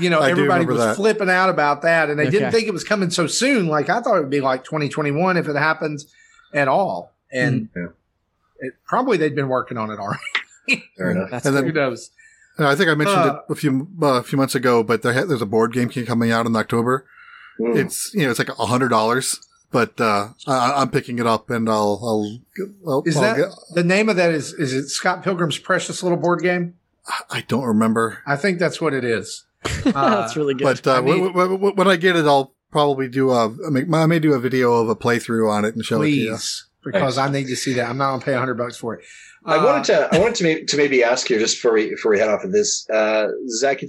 you know, I everybody was that. flipping out about that, and they okay. didn't think it was coming so soon. Like, I thought it would be like twenty twenty-one if it happens at all. And mm-hmm. it, probably they'd been working on it already. Fair enough. That's and then, who knows? I think I mentioned uh, it a few uh, a few months ago, but there ha- there's a board game coming out in October. Mm. It's you know, it's like a hundred dollars. But uh, I, I'm picking it up, and I'll. I'll, I'll is I'll that get, the name of that? Is is it Scott Pilgrim's Precious Little Board Game? I don't remember. I think that's what it is. Uh, that's really good. But uh, I mean, when, when, when I get it, I'll probably do a. I, mean, I may do a video of a playthrough on it and show please, it to you. Because thanks. I need to see that. I'm not gonna pay a hundred bucks for it. Uh, I wanted to. I wanted to maybe, to maybe ask you just before we before we head off of this, uh, Zach.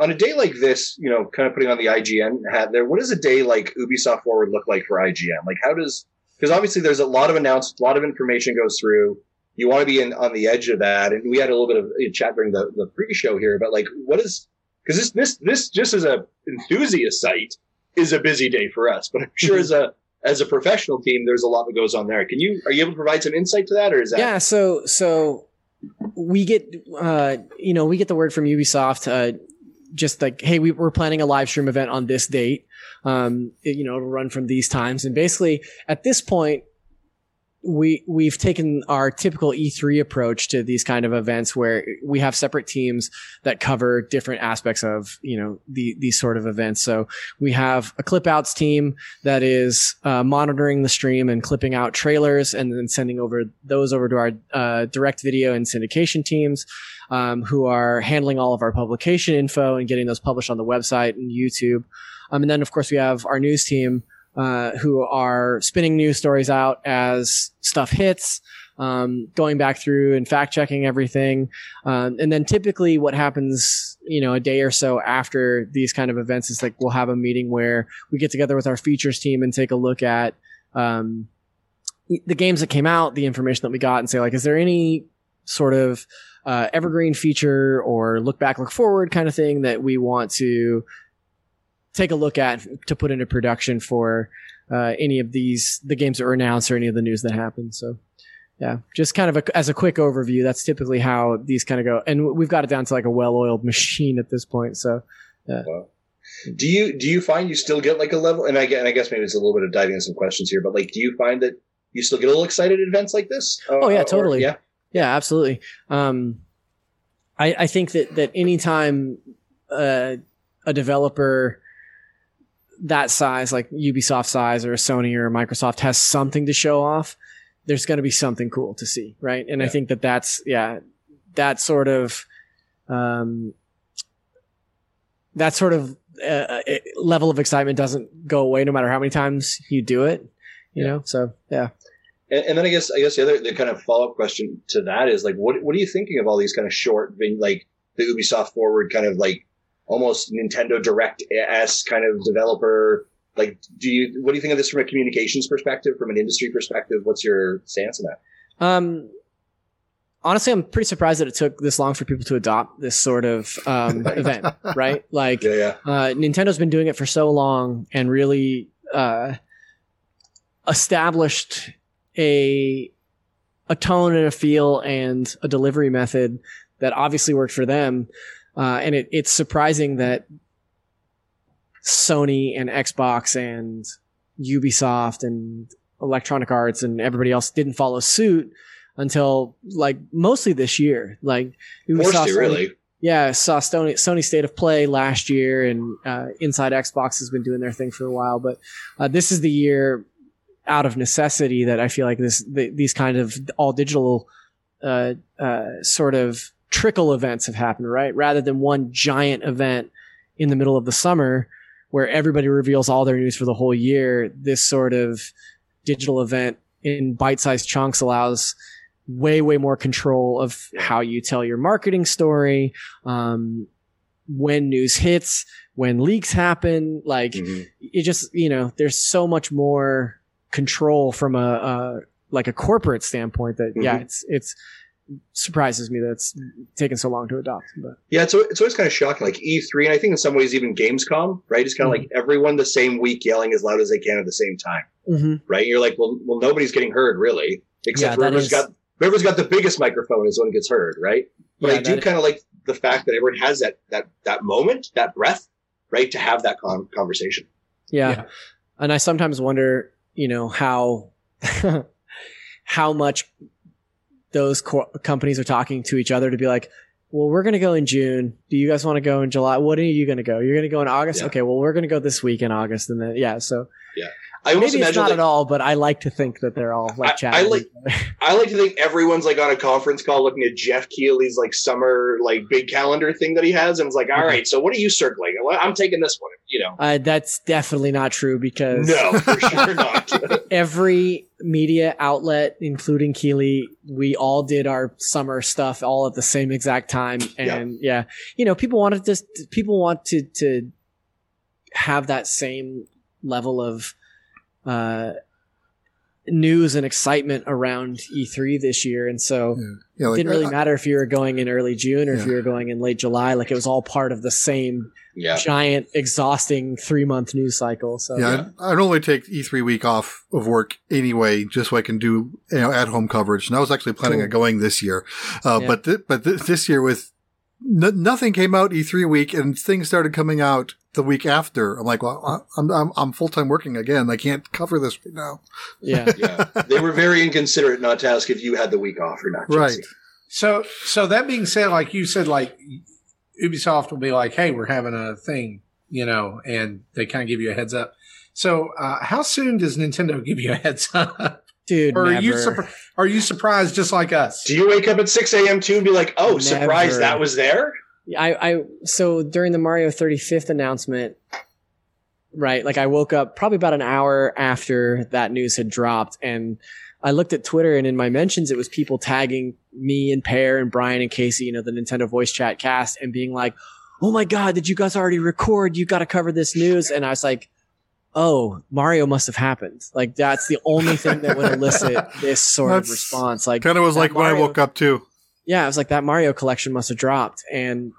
On a day like this, you know, kind of putting on the I G N hat there. What does a day like Ubisoft Forward look like for I G N? Like, how does? Because obviously, there's a lot of announced, a lot of information goes through. You want to be in on the edge of that, and we had a little bit of a chat during the, the pre-show here. But like, what is? Because this this this just as a enthusiast site is a busy day for us, but I'm sure as a As a professional team, there's a lot that goes on there. Can you are you able to provide some insight to that, or is that? Yeah, so so we get uh, you know we get the word from Ubisoft, uh, just like hey, we, we're planning a live stream event on this date. Um, it, you know, it'll run from these times, and basically at this point, we we've taken our typical E three approach to these kind of events, where we have separate teams that cover different aspects of, you know, the these sort of events. So we have a clip outs team that is uh, monitoring the stream and clipping out trailers and then sending over those over to our uh, direct video and syndication teams, um, who are handling all of our publication info and getting those published on the website and YouTube. Um, and then of course we have our news team, Uh, who are spinning news stories out as stuff hits, um, going back through and fact checking everything. Um, and then typically what happens, you know, a day or so after these kind of events is like, we'll have a meeting where we get together with our features team and take a look at, um, the games that came out, the information that we got, and say like, is there any sort of, uh, evergreen feature or look back, look forward kind of thing that we want to take a look at to put into production for uh, any of these, the games that are announced or any of the news that happens. So yeah, just kind of a, as a quick overview, that's typically how these kind of go. And we've got it down to like a well-oiled machine at this point. So yeah. Wow. Do you, do you find you still get like a level, and I guess, and I guess maybe it's a little bit of diving into some questions here, but like, do you find that you still get a little excited at events like this? Oh uh, yeah, totally. Or, yeah. Yeah, absolutely. Um, I, I think that, that anytime uh, a developer that size, like Ubisoft size or Sony or Microsoft, has something to show off, there's going to be something cool to see. Right. And yeah. I think that that's, yeah, that sort of, um, that sort of uh, level of excitement doesn't go away no matter how many times you do it, you yeah. know? So, yeah. And, and then I guess, I guess the other, the kind of follow-up question to that is like, what, what are you thinking of all these kind of short, like the Ubisoft Forward kind of like, almost Nintendo Direct-esque kind of developer. Like, do you, what do you think of this from a communications perspective, from an industry perspective? What's your stance on that? Um, honestly, I'm pretty surprised that it took this long for people to adopt this sort of um, event, right? Like, yeah, yeah. Uh, Nintendo's been doing it for so long and really uh, established a a tone and a feel and a delivery method that obviously worked for them. Uh, and it, it's surprising that Sony and Xbox and Ubisoft and Electronic Arts and everybody else didn't follow suit until like mostly this year. Like Ubisoft, Sony, really. Yeah, saw Sony, Sony State of Play last year, and uh, Inside Xbox has been doing their thing for a while. But uh, this is the year out of necessity that I feel like this th- these kind of all digital uh, uh, sort of trickle events have happened, right? Rather than one giant event in the middle of the summer where everybody reveals all their news for the whole year, this sort of digital event in bite-sized chunks allows way, way more control of how you tell your marketing story, um, when news hits, when leaks happen. Like, mm-hmm. it just, you know, there's so much more control from a, a like a corporate standpoint that, mm-hmm. yeah, it's, it's, surprises me that it's taken so long to adopt. But yeah, it's, it's always kind of shocking, like E three, and I think in some ways even Gamescom, right? It's kind of mm-hmm. like everyone the same week yelling as loud as they can at the same time, mm-hmm. right? You're like, well, well, nobody's getting heard really, except yeah, whoever's is... got whoever's got the biggest microphone is the one who gets heard, right? But yeah, I do is... kind of like the fact that everyone has that that that moment, that breath, right, to have that con- conversation. Yeah. yeah, and I sometimes wonder, you know, how how much those co- companies are talking to each other to be like, well, we're going to go in June. Do you guys want to go in July? What are you going to go? You're going to go in August? Yeah. Okay, well, we're going to go this week in August. And then, yeah, so yeah, I maybe it's not like, at all, but I like to think that they're all like chatting. I, I, like, I like to think everyone's like on a conference call looking at Jeff Keighley's like summer, like big calendar thing that he has. And it's like, all mm-hmm. right, so what are you circling? I'm taking this one, you know. Uh, that's definitely not true because. No, for sure not. Every media outlet, including Keighley, we all did our summer stuff all at the same exact time. And yeah, yeah you know, people wanted to, people want to, to have that same level of uh, news and excitement around E three this year. And so yeah. Yeah, like, it didn't really I, matter if you were going in early June or yeah. if you were going in late July, like it was all part of the same yeah. giant, exhausting three month news cycle. So yeah, yeah. I'd only take E three week off of work anyway, just so I can do, you know, at home coverage. And I was actually planning cool. on going this year. Uh, yeah. but, th- but th- this year with, No, nothing came out E three week, and things started coming out the week after. I'm like, well, I'm I'm, I'm full time working again. I can't cover this right now. Yeah, yeah. They were very inconsiderate not to ask if you had the week off or not. Right. Jesse. So, so that being said, like you said, like Ubisoft will be like, "Hey, we're having a thing," you know, and they kind of give you a heads up. So, uh, how soon does Nintendo give you a heads up? Dude, or are never. you su- are you surprised just like us? Do you wake up at six a.m. too and be like, "Oh, never. Surprise, that was there"? I, I so during the Mario thirty-fifth announcement, right? Like I woke up probably about an hour after that news had dropped, and I looked at Twitter, and in my mentions, it was people tagging me and Pear and Brian and Casey, you know, the Nintendo Voice Chat cast, and being like, "Oh my God, did you guys already record? You got to cover this news." And I was like, oh, Mario must have happened. Like, that's the only thing that would elicit this sort that's of response. Like, kind of was like Mario, when I woke up too. Yeah, I was like, that Mario collection must have dropped. And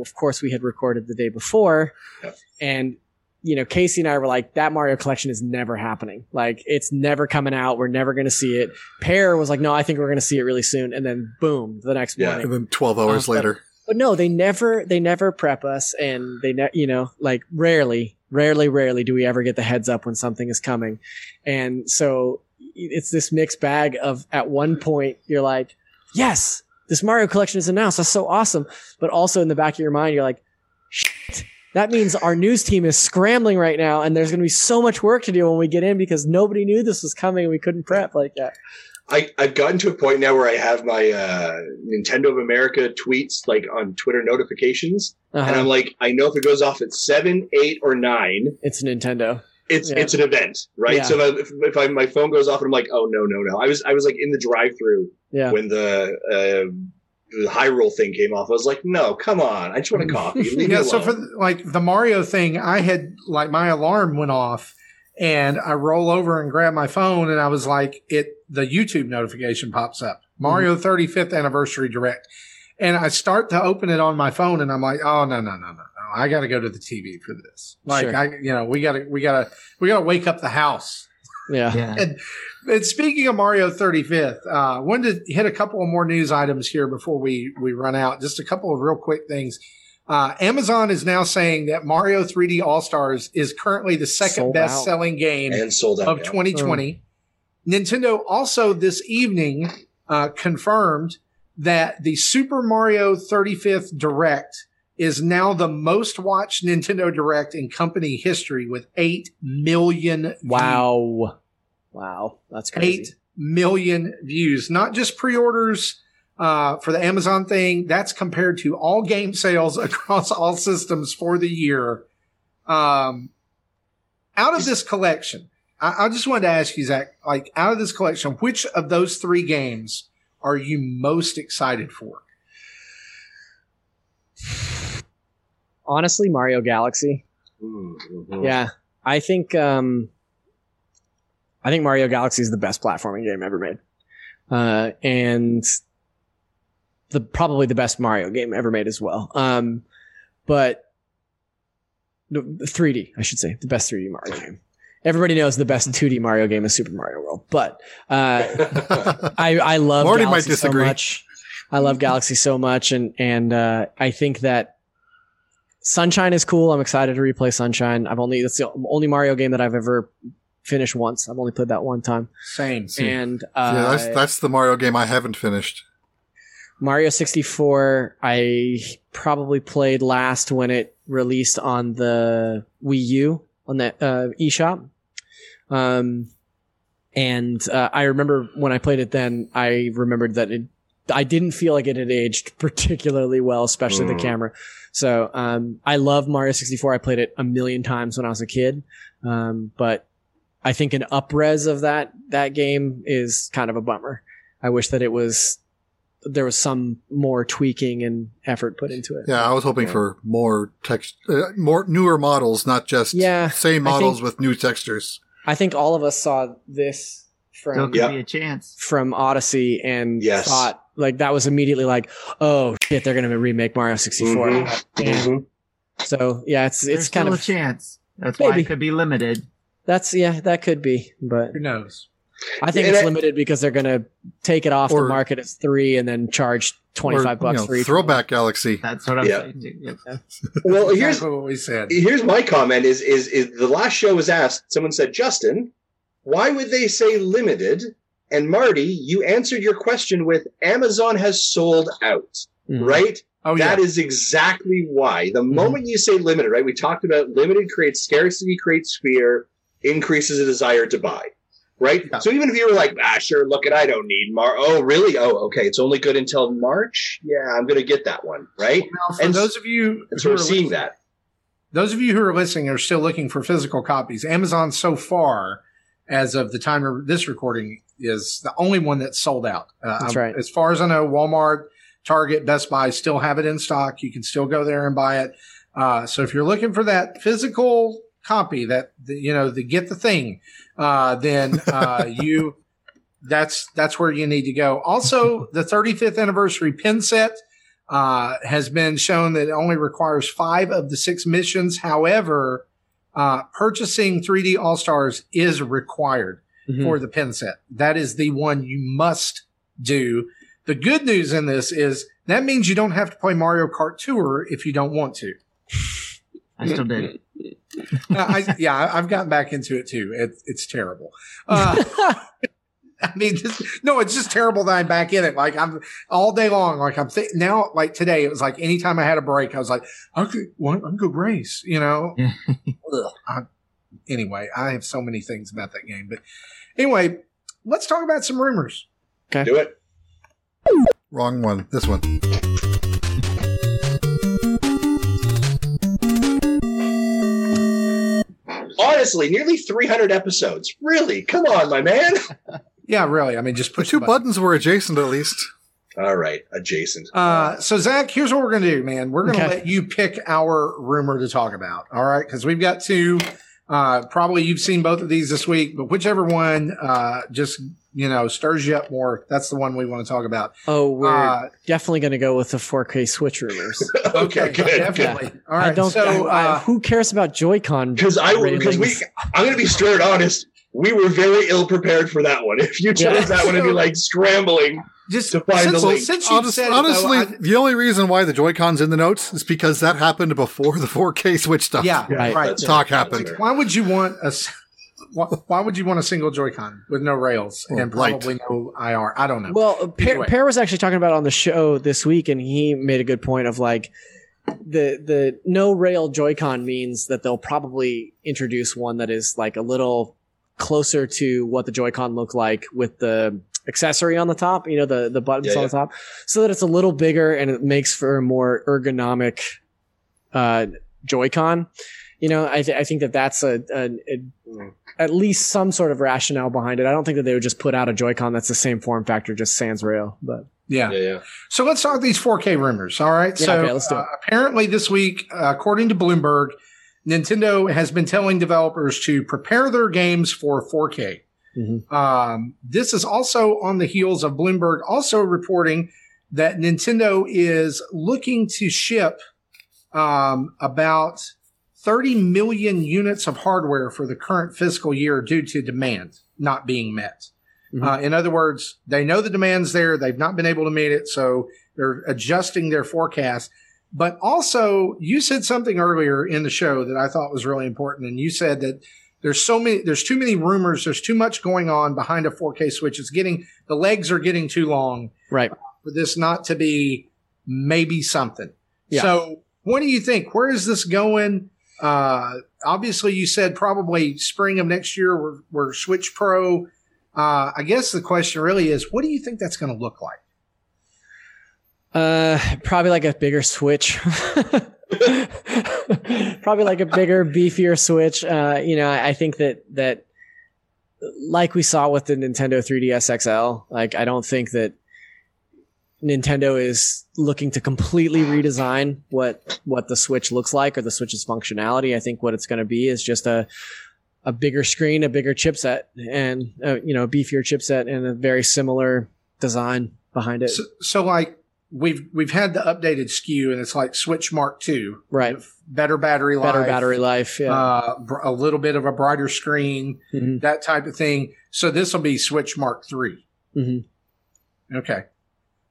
of course, we had recorded the day before. Yeah. And, you know, Casey and I were like, that Mario collection is never happening. Like, it's never coming out. We're never going to see it. Pear was like, no, I think we're going to see it really soon. And then, boom, the next yeah, morning. And then twelve hours um, later. But, but no, they never, they never prep us. And they, ne- you know, like, rarely. Rarely, rarely do we ever get the heads up when something is coming. And so it's this mixed bag of at one point you're like, yes, this Mario collection is announced. That's so awesome. But also in the back of your mind, you're like, shit, that means our news team is scrambling right now. And there's going to be so much work to do when we get in because nobody knew this was coming. And we couldn't prep like that. I, I've gotten to a point now where I have my uh, Nintendo of America tweets like on Twitter notifications, uh-huh. and I'm like, I know if it goes off at seven, eight, or nine, it's Nintendo. It's yeah. it's an event, right? Yeah. So if, if I, my phone goes off, and I'm like, oh no, no, no! I was I was like in the drive-through yeah. when the, uh, the Hyrule thing came off. I was like, no, come on! I just want a coffee. Leave yeah. me so for the, like the Mario thing, I had like my alarm went off. And I roll over and grab my phone, and I was like, "It." The YouTube notification pops up, Mario mm-hmm. thirty-fifth Anniversary Direct. And I start to open it on my phone, and I'm like, "Oh no, no, no, no, no! I got to go to the T V for this. Like, sure. I, you know, we gotta, we gotta, we gotta wake up the house." Yeah. yeah. And, and speaking of Mario thirty-fifth, uh, wanted to hit a couple of more news items here before we we run out. Just a couple of real quick things. Uh, Amazon is now saying that Mario three D All-Stars is currently the second sold best-selling out. game and sold out, of yeah. twenty twenty. Mm. Nintendo also this evening uh, confirmed that the Super Mario thirty-fifth Direct is now the most-watched Nintendo Direct in company history with eight million wow. views. Wow. That's crazy. eight million views. Not just pre-orders. Uh, for the Amazon thing, that's compared to all game sales across all systems for the year. Um, out of this collection, I, I just wanted to ask you, Zach, like out of this collection, which of those three games are you most excited for? Honestly, Mario Galaxy. Mm-hmm. Yeah, I think um, I think Mario Galaxy is the best platforming game ever made, uh, and The probably the best Mario game ever made as well. Um, but the three D, I should say, the best three D Mario game. Everybody knows the best two D Mario game is Super Mario World, but uh, I, I love Marty Galaxy might disagree. so much. I love Galaxy so much, and and uh, I think that Sunshine is cool. I'm excited to replay Sunshine. I've only that's the only Mario game that I've ever finished once. I've only played that one time. Same. same. And uh, yeah, that's that's the Mario game I haven't finished. Mario sixty-four, I probably played last when it released on the Wii U, on the uh, eShop. Um, and uh, I remember when I played it then, I remembered that it, I didn't feel like it had aged particularly well, especially mm. the camera. So um, I love Mario sixty-four. I played it a million times when I was a kid. Um, but I think an up-res of that, that game is kind of a bummer. I wish that it was... there was some more tweaking and effort put into it. Yeah, I was hoping yeah. for more text, uh, more newer models, not just yeah, same models think, with new textures. I think all of us saw this from give me a chance from Odyssey and yes. thought like that was immediately like, oh shit, they're gonna remake Mario sixty-four. Mm-hmm. Mm-hmm. So yeah, it's There's it's kind still of a chance. That's maybe. Why it could be limited. That's yeah, that could be, but who knows. I think and it's I, limited because they're going to take it off or, the market as three and then charge twenty-five or, bucks you know, for each. Throwback one. Galaxy. That's what I'm yeah. saying. Too. Yeah. Well, here's exactly what we said. Here's my comment: is, is is the last show was asked. Someone said, Justin, why would they say limited? And Marty, you answered your question with Amazon has sold out, mm-hmm. right? Oh, that yeah. is exactly why. The mm-hmm. moment you say limited, right? We talked about limited creates scarcity, creates fear, increases a desire to buy. Right? Yeah. So even if you were like, ah, sure, look it, I don't need Mar. Oh, really? Oh, okay. It's only good until March? Yeah, I'm going to get that one, right? Well, for and those of you who are seeing that. Those of you who are listening are still looking for physical copies. Amazon so far, as of the time of this recording, is the only one that's sold out. Uh, that's right. As far as I know, Walmart, Target, Best Buy still have it in stock. You can still go there and buy it. Uh, so if you're looking for that physical copy, that, you know, the get the thing, uh, then uh, you that's that's where you need to go. Also, the thirty-fifth anniversary pin set uh, has been shown that it only requires five of the six missions. However, uh, purchasing three D All-Stars is required mm-hmm. for the pin set. That is the one you must do. The good news in this is that means you don't have to play Mario Kart Tour if you don't want to. I still did it. uh, I, yeah, I've gotten back into it too. It, it's terrible. Uh, I mean, just, no, it's just terrible that I'm back in it. Like I'm all day long. Like I'm th- now, like today, it was like anytime I had a break, I was like, okay, well, I'm good race, you know. I, anyway, I have so many things about that game. But anyway, let's talk about some rumors. Okay, do it. Wrong one. This one. Honestly, nearly three hundred episodes. Really? Come on, my man. Yeah, really. I mean, just push the two the button. buttons were adjacent, at least. All right. Adjacent. Uh, so, Zach, here's what we're going to do, man. We're going to okay. let you pick our rumor to talk about. All right? Because we've got two. Uh, probably you've seen both of these this week, but whichever one uh, just, you know, stirs you up more, that's the one we want to talk about. Oh, we're uh, definitely going to go with the four K Switch rumors. okay, okay, good. Definitely. Yeah. All right. I don't, so, I, I, uh, who cares about Joy-Con? Because I, because we, I'm going to be straight honest. We were very ill prepared for that one. If you chose yeah. that one, it'd be like scrambling. Just to find since, the link. Since you said honestly, it, though, I, the only reason why the Joy-Cons in the notes is because that happened before the four K Switch stuff. Yeah, right. right. Talk right. happened. Why would you want a? Why, why would you want a single Joy-Con with no rails well, and probably right. no I R? I don't know. Well, Pear anyway. was actually talking about it on the show this week, and he made a good point of like the the no rail Joy-Con means that they'll probably introduce one that is like a little closer to what the Joy-Con looked like with the accessory on the top, you know, the, the buttons yeah, on yeah. the top, so that it's a little bigger and it makes for a more ergonomic uh, Joy-Con. You know, I, th- I think that that's a, a, a at least some sort of rationale behind it. I don't think that they would just put out a Joy-Con that's the same form factor, just sans rail. But yeah, yeah, yeah. So let's talk these four K rumors. All right. Yeah, so okay, let's do it. Uh, apparently this week, uh, according to Bloomberg, Nintendo has been telling developers to prepare their games for four K. Mm-hmm. Um, this is also on the heels of Bloomberg also reporting that Nintendo is looking to ship um, about thirty million units of hardware for the current fiscal year due to demand not being met. Mm-hmm. Uh, in other words, they know the demand's there. They've not been able to meet it, so they're adjusting their forecast. But also, you said something earlier in the show that I thought was really important, and you said that There's so many, there's too many rumors. There's too much going on behind a four K Switch. It's getting, the legs are getting too long. Right. For this not to be maybe something. Yeah. So what do you think? Where is this going? Uh, obviously you said probably spring of next year we're, we're Switch Pro. Uh, I guess the question really is, what do you think that's going to look like? Uh, probably like a bigger Switch. Probably like a bigger, beefier Switch. Uh, you know, I think that that like we saw with the Nintendo three D S X L, like I don't think that Nintendo is looking to completely redesign what what the Switch looks like or the Switch's functionality. I think what it's going to be is just a a bigger screen, a bigger chipset, and uh, you know, a beefier chipset and a very similar design behind it. So, so like we've we've had the updated S K U, and it's like Switch Mark two. Right. Better battery life. Better battery life, yeah. Uh, a little bit of a brighter screen, mm-hmm. that type of thing. So this will be Switch Mark three. Mm-hmm. Okay.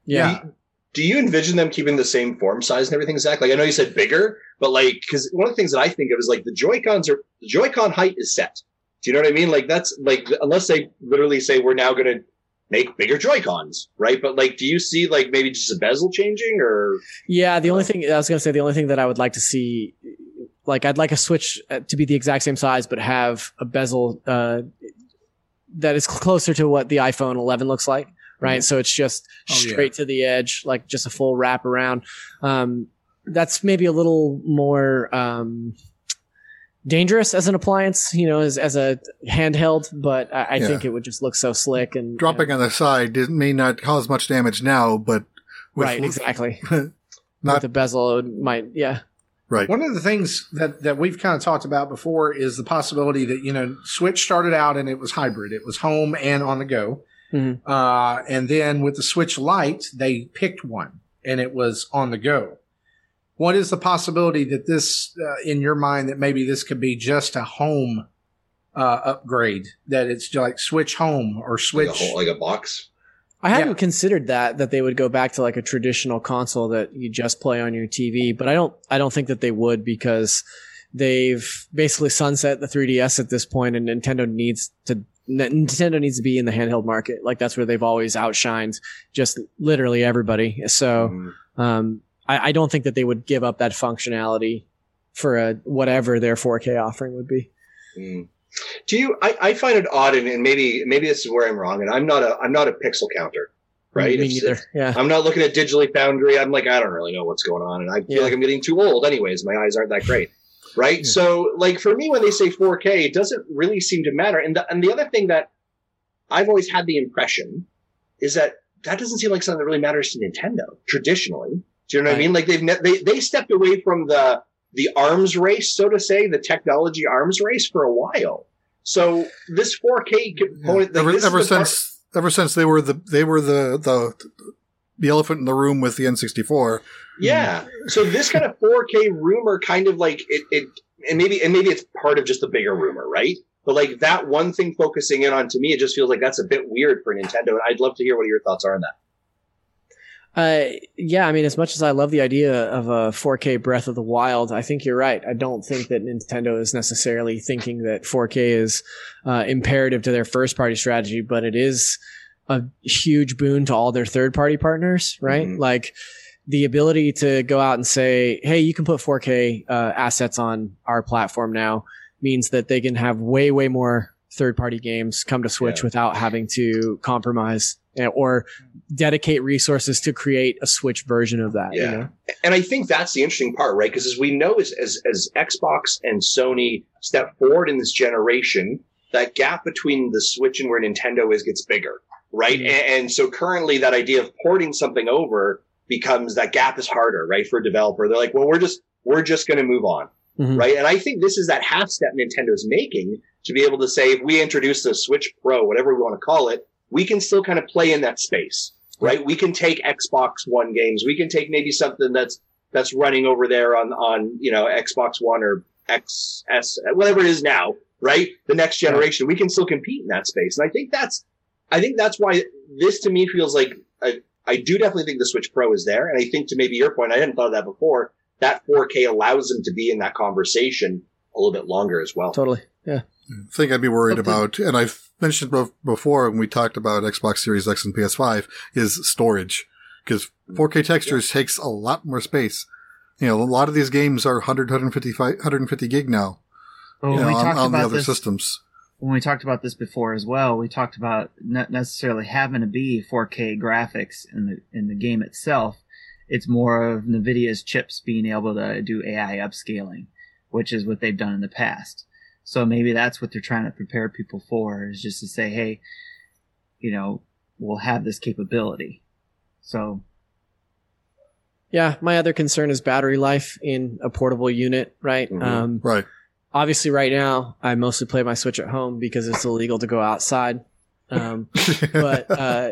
Yeah. Do you, do you envision them keeping the same form size and everything, Zach? Like, I know you said bigger, but like, because one of the things that I think of is like the Joy-Cons are, the Joy-Con height is set. Do you know what I mean? Like, that's like, unless they literally say we're now going to make bigger Joy-Cons, right? But like, do you see like maybe just a bezel changing or? Yeah, the only thing I was going to say, the only thing that I would like to see, like, I'd like a Switch to be the exact same size, but have a bezel uh, that is closer to what the iPhone eleven looks like, right? Mm-hmm. So it's just oh, straight yeah. to the edge, like just a full wrap around. Um, that's maybe a little more um, dangerous as an appliance, you know, as, as a handheld, but I, I yeah. think it would just look so slick. And dropping and, on the side didn't may not cause much damage now, but with, right, exactly. not with the bezel, it might, yeah. Right. One of the things that, that we've kind of talked about before is the possibility that, you know, Switch started out and it was hybrid. It was home and on the go. Mm-hmm. Uh, and then with the Switch Lite, they picked one and it was on the go. What is the possibility that this, uh, in your mind, that maybe this could be just a home uh, upgrade? That it's like Switch Home or Switch... Like a, whole, like a box? I hadn't yeah. considered that, that they would go back to like a traditional console that you just play on your T V. But I don't I don't think that they would, because they've basically sunset the three D S at this point, and Nintendo needs to... Nintendo needs to be in the handheld market. Like, that's where they've always outshined just literally everybody. So... Mm-hmm. Um, I don't think that they would give up that functionality for a, whatever their four K offering would be. Mm. Do you? I, I find it odd, and, and maybe maybe this is where I'm wrong. And I'm not a I'm not a pixel counter, right? Me neither. Yeah. I'm not looking at Digitally Foundry. I'm like, I don't really know what's going on, and I feel yeah. like I'm getting too old. Anyways, my eyes aren't that great, right? Yeah. So, like for me, when they say four K, it doesn't really seem to matter. And the, and the other thing that I've always had the impression is that that doesn't seem like something that really matters to Nintendo traditionally. Do you know what right. I mean? Like they've ne- they they stepped away from the the arms race, so to say, the technology arms race for a while. So this four K component, yeah. like ever, ever since part- ever since they were the they were the the the elephant in the room with the N sixty-four. Yeah. So this kind of four K rumor, kind of like it, it, and maybe and maybe it's part of just the bigger rumor, right? But like that one thing focusing in on, to me, it just feels like that's a bit weird for Nintendo, and I'd love to hear what your thoughts are on that. Uh, yeah, I mean, as much as I love the idea of a four K Breath of the Wild, I think you're right. I don't think that Nintendo is necessarily thinking that four K is uh, imperative to their first-party strategy, but it is a huge boon to all their third-party partners, right? Mm-hmm. Like, the ability to go out and say, hey, you can put four K uh, assets on our platform now, means that they can have way, way more third-party games come to Switch yeah. without having to compromise or dedicate resources to create a Switch version of that. Yeah. You know? And I think that's the interesting part, right? Because as we know, as, as as Xbox and Sony step forward in this generation, that gap between the Switch and where Nintendo is gets bigger, right? Mm-hmm. And, and so currently that idea of porting something over becomes, that gap is harder, right? For a developer, they're like, well, we're just we're just going to move on, mm-hmm. right? And I think this is that half step Nintendo's making to be able to say, if we introduce the Switch Pro, whatever we want to call it, we can still kind of play in that space, right? We can take Xbox One games. We can take maybe something that's, that's running over there on, on, you know, Xbox One or X S, whatever it is now, right? The next generation, we can still compete in that space. And I think that's, I think that's why this to me feels like, I, I do definitely think the Switch Pro is there. And I think, to maybe your point, I hadn't thought of that before, that four K allows them to be in that conversation a little bit longer as well. Totally. Yeah. I think I'd be worried Something. about, and I've mentioned before when we talked about Xbox Series X and P S five, is storage. Because four K textures yeah. takes a lot more space. You know, a lot of these games are one hundred, one fifty, one fifty gig now, well, you know, we on, on the other this, systems. When we talked about this before as well, we talked about not necessarily having to be four K graphics in the in the game itself. It's more of NVIDIA's chips being able to do A I upscaling, which is what they've done in the past. So maybe that's what they're trying to prepare people for, is just to say, hey, you know, we'll have this capability. So. Yeah. My other concern is battery life in a portable unit, right? Mm-hmm. Um, right. Obviously right now I mostly play my Switch at home because it's illegal to go outside. Um, but, uh,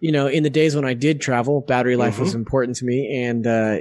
you know, in the days when I did travel, battery life mm-hmm. was important to me. And uh,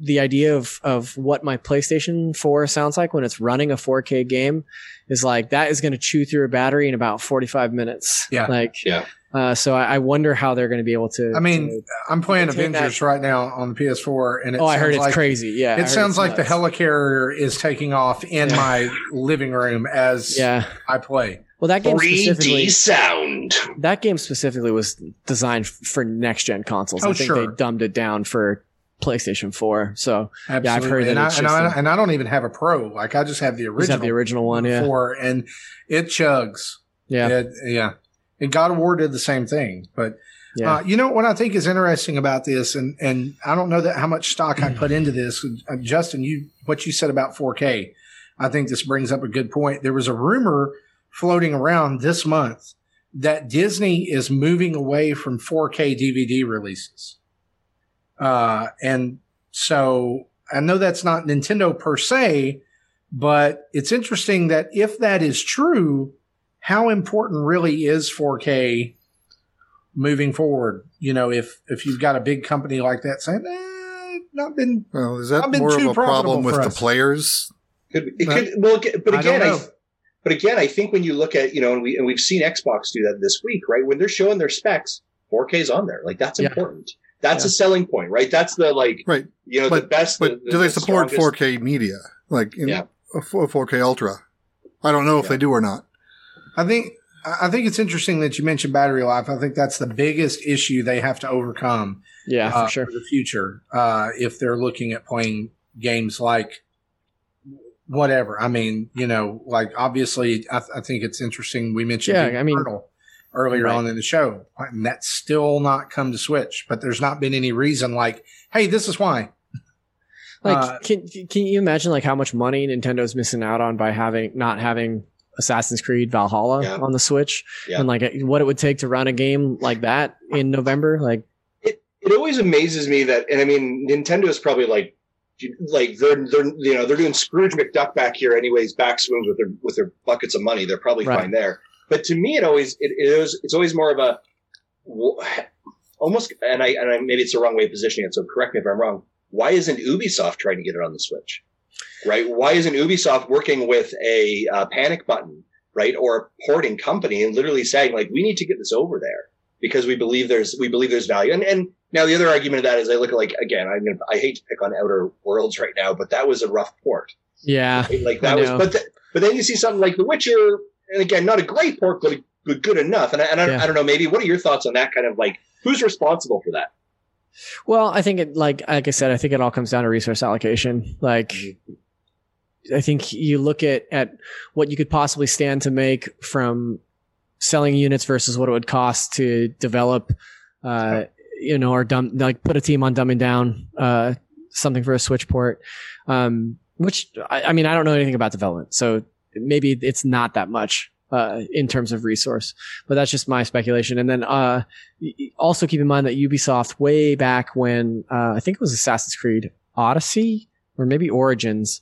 the idea of, of what my PlayStation four sounds like when it's running a four K game is like, that is going to chew through a battery in about forty-five minutes. Yeah. Like, yeah. Uh, so I, I wonder how they're going to be able to. I mean, to, I'm playing Avengers that. right now on the P S four, and it oh, I heard it's like, crazy. Yeah, it sounds like nuts. The helicarrier is taking off in yeah. my living room as yeah. I play. Well, that game specifically, sound. That game specifically was designed for next gen consoles. Oh, I think sure. they dumbed it down for PlayStation four. So Absolutely. yeah, I've heard and that. I, it's and, just I, a, and I don't even have a Pro. Like I just have the original. Just have the original one. Yeah. Four, and it chugs. Yeah. It, yeah. And God of War did the same thing. But yeah. uh, you know what I think is interesting about this, and, and I don't know that how much stock I put into this. Uh, Justin, you what you said about four K, I think this brings up a good point. There was a rumor floating around this month that Disney is moving away from four K D V D releases. Uh, and so I know that's not Nintendo per se, but it's interesting that if that is true, how important really is four K moving forward? You know, if, if you've got a big company like that saying, eh, not been, well, is that more of a problem with the players? Could, it could, well, but again, I, I but again, I think when you look at, you know, and we, and we've seen Xbox do that this week, right? When they're showing their specs, four K is on there. Like that's yeah. important. That's yeah. a selling point, right? That's the like, right. you know, but, the best. But the, the, do they support strongest. four K media? Like in yeah. a four K Ultra? I don't know if yeah. they do or not. I think I think it's interesting that you mentioned battery life. I think that's the biggest issue they have to overcome. Yeah, uh, for sure. For the future, uh, if they're looking at playing games like whatever. I mean, you know, like obviously, I, th- I think it's interesting. We mentioned yeah, I mean, Hyrule earlier right. on in the show, and that's still not come to Switch. But there's not been any reason like, hey, this is why. Like, uh, can can you imagine like how much money Nintendo's missing out on by having not having Assassin's Creed Valhalla yeah. on the Switch yeah. and like what it would take to run a game like that in November. Like it, it always amazes me that, and I mean, Nintendo is probably like, like they're, they're, you know, they're doing Scrooge McDuck back here anyways, back swings with their, with their buckets of money. They're probably right. fine there. But to me, it always, it is, it's always more of a almost, and I, and I, maybe it's the wrong way of positioning it. So correct me if I'm wrong. Why isn't Ubisoft trying to get it on the Switch? Right? Why isn't Ubisoft working with a uh, panic button, right, or a porting company, and literally saying like, we need to get this over there because we believe there's we believe there's value. And and now the other argument of that is I look at like again, I mean, I hate to pick on Outer Worlds right now, but that was a rough port. Yeah, right? Like that was. But th- but then you see something like The Witcher, and again, not a great port, but but good enough. And I, and I, yeah. I don't know, maybe what are your thoughts on that kind of like who's responsible for that? Well, I think it like like I said, I think it all comes down to resource allocation. Like, I think you look at, at what you could possibly stand to make from selling units versus what it would cost to develop, uh, you know, or dumb like put a team on dumbing down uh, something for a Switch port. Um, which I, I mean, I don't know anything about development, so maybe it's not that much. Uh, in terms of resource, but that's just my speculation. And then uh, also keep in mind that Ubisoft way back when uh, I think it was Assassin's Creed Odyssey or maybe Origins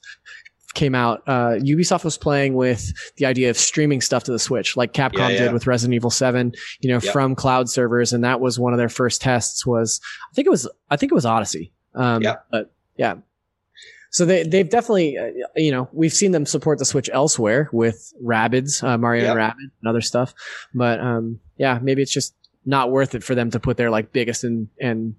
came out, uh, Ubisoft was playing with the idea of streaming stuff to the Switch like Capcom yeah, yeah. did with Resident Evil seven, you know, yeah. from cloud servers. And that was one of their first tests was, I think it was, I think it was Odyssey. Um, yeah. But yeah. So they, they've definitely, uh, you know, we've seen them support the Switch elsewhere with Rabbids, uh, Mario yep. and Rabbids and other stuff. But um, yeah, maybe it's just not worth it for them to put their like biggest and, and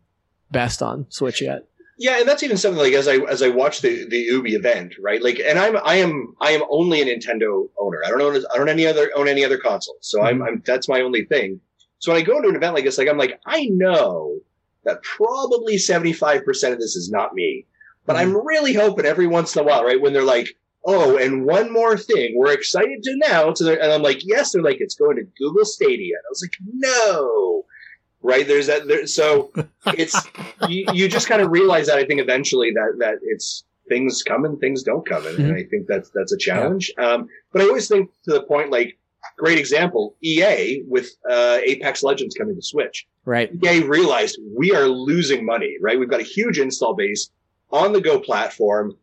best on Switch yet. Yeah, and that's even something like as I as I watch the, the Ubi event, right? Like, and I'm I am I am only a Nintendo owner. I don't own I don't any other own any other console. So mm-hmm. I'm I'm that's my only thing. So when I go into an event like this, like I'm like I know that probably seventy-five percent of this is not me. But I'm really hoping every once in a while, right, when they're like, oh, and one more thing, we're excited to announce. And, and I'm like, yes, they're like, it's going to Google Stadia. And I was like, no. Right? There's that. There, so it's you, you just kind of realize that, I think, eventually that that it's things come and things don't come. And, and I think that's, that's a challenge. Yeah. Um, but I always think to the point, like, great example, E A with uh, Apex Legends coming to Switch. Right. E A realized we are losing money, right? We've got a huge install base. On the go platform,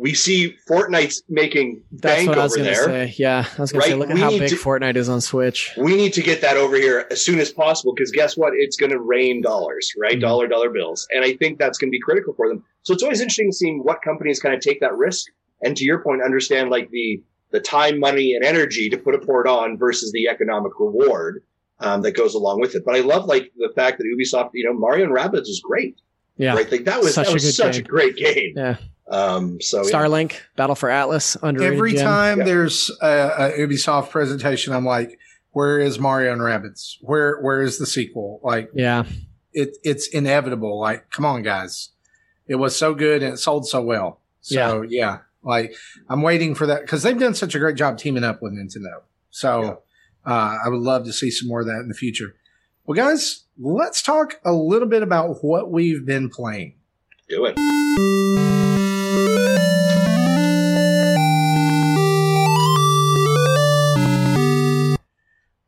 We see Fortnite's making That's bank what I was over gonna there. Say. Yeah, I was going right? to say, look at we how big to, Fortnite is on Switch. We need to get that over here as soon as possible because guess what? It's going to rain dollars, right? Mm-hmm. Dollar, dollar bills. And I think that's going to be critical for them. So it's always interesting seeing what companies kind of take that risk. And to your point, understand like the the time, money, and energy to put a port on versus the economic reward um, that goes along with it. But I love like the fact that Ubisoft, you know, Mario and Rabbids is great. Yeah, right. Like that was such, that was a, such a great game. Yeah. Um, so Starlink, yeah. Battle for Atlas, underrated. Every time yeah. there's a, a Ubisoft presentation, I'm like, where is Mario and Rabbids? Where where is the sequel? Like, yeah, it it's inevitable. Like, come on, guys, it was so good and it sold so well. So yeah, yeah like I'm waiting for that because they've done such a great job teaming up with Nintendo. So yeah. uh, I would love to see some more of that in the future. Well, guys, let's talk a little bit about what we've been playing. Do it.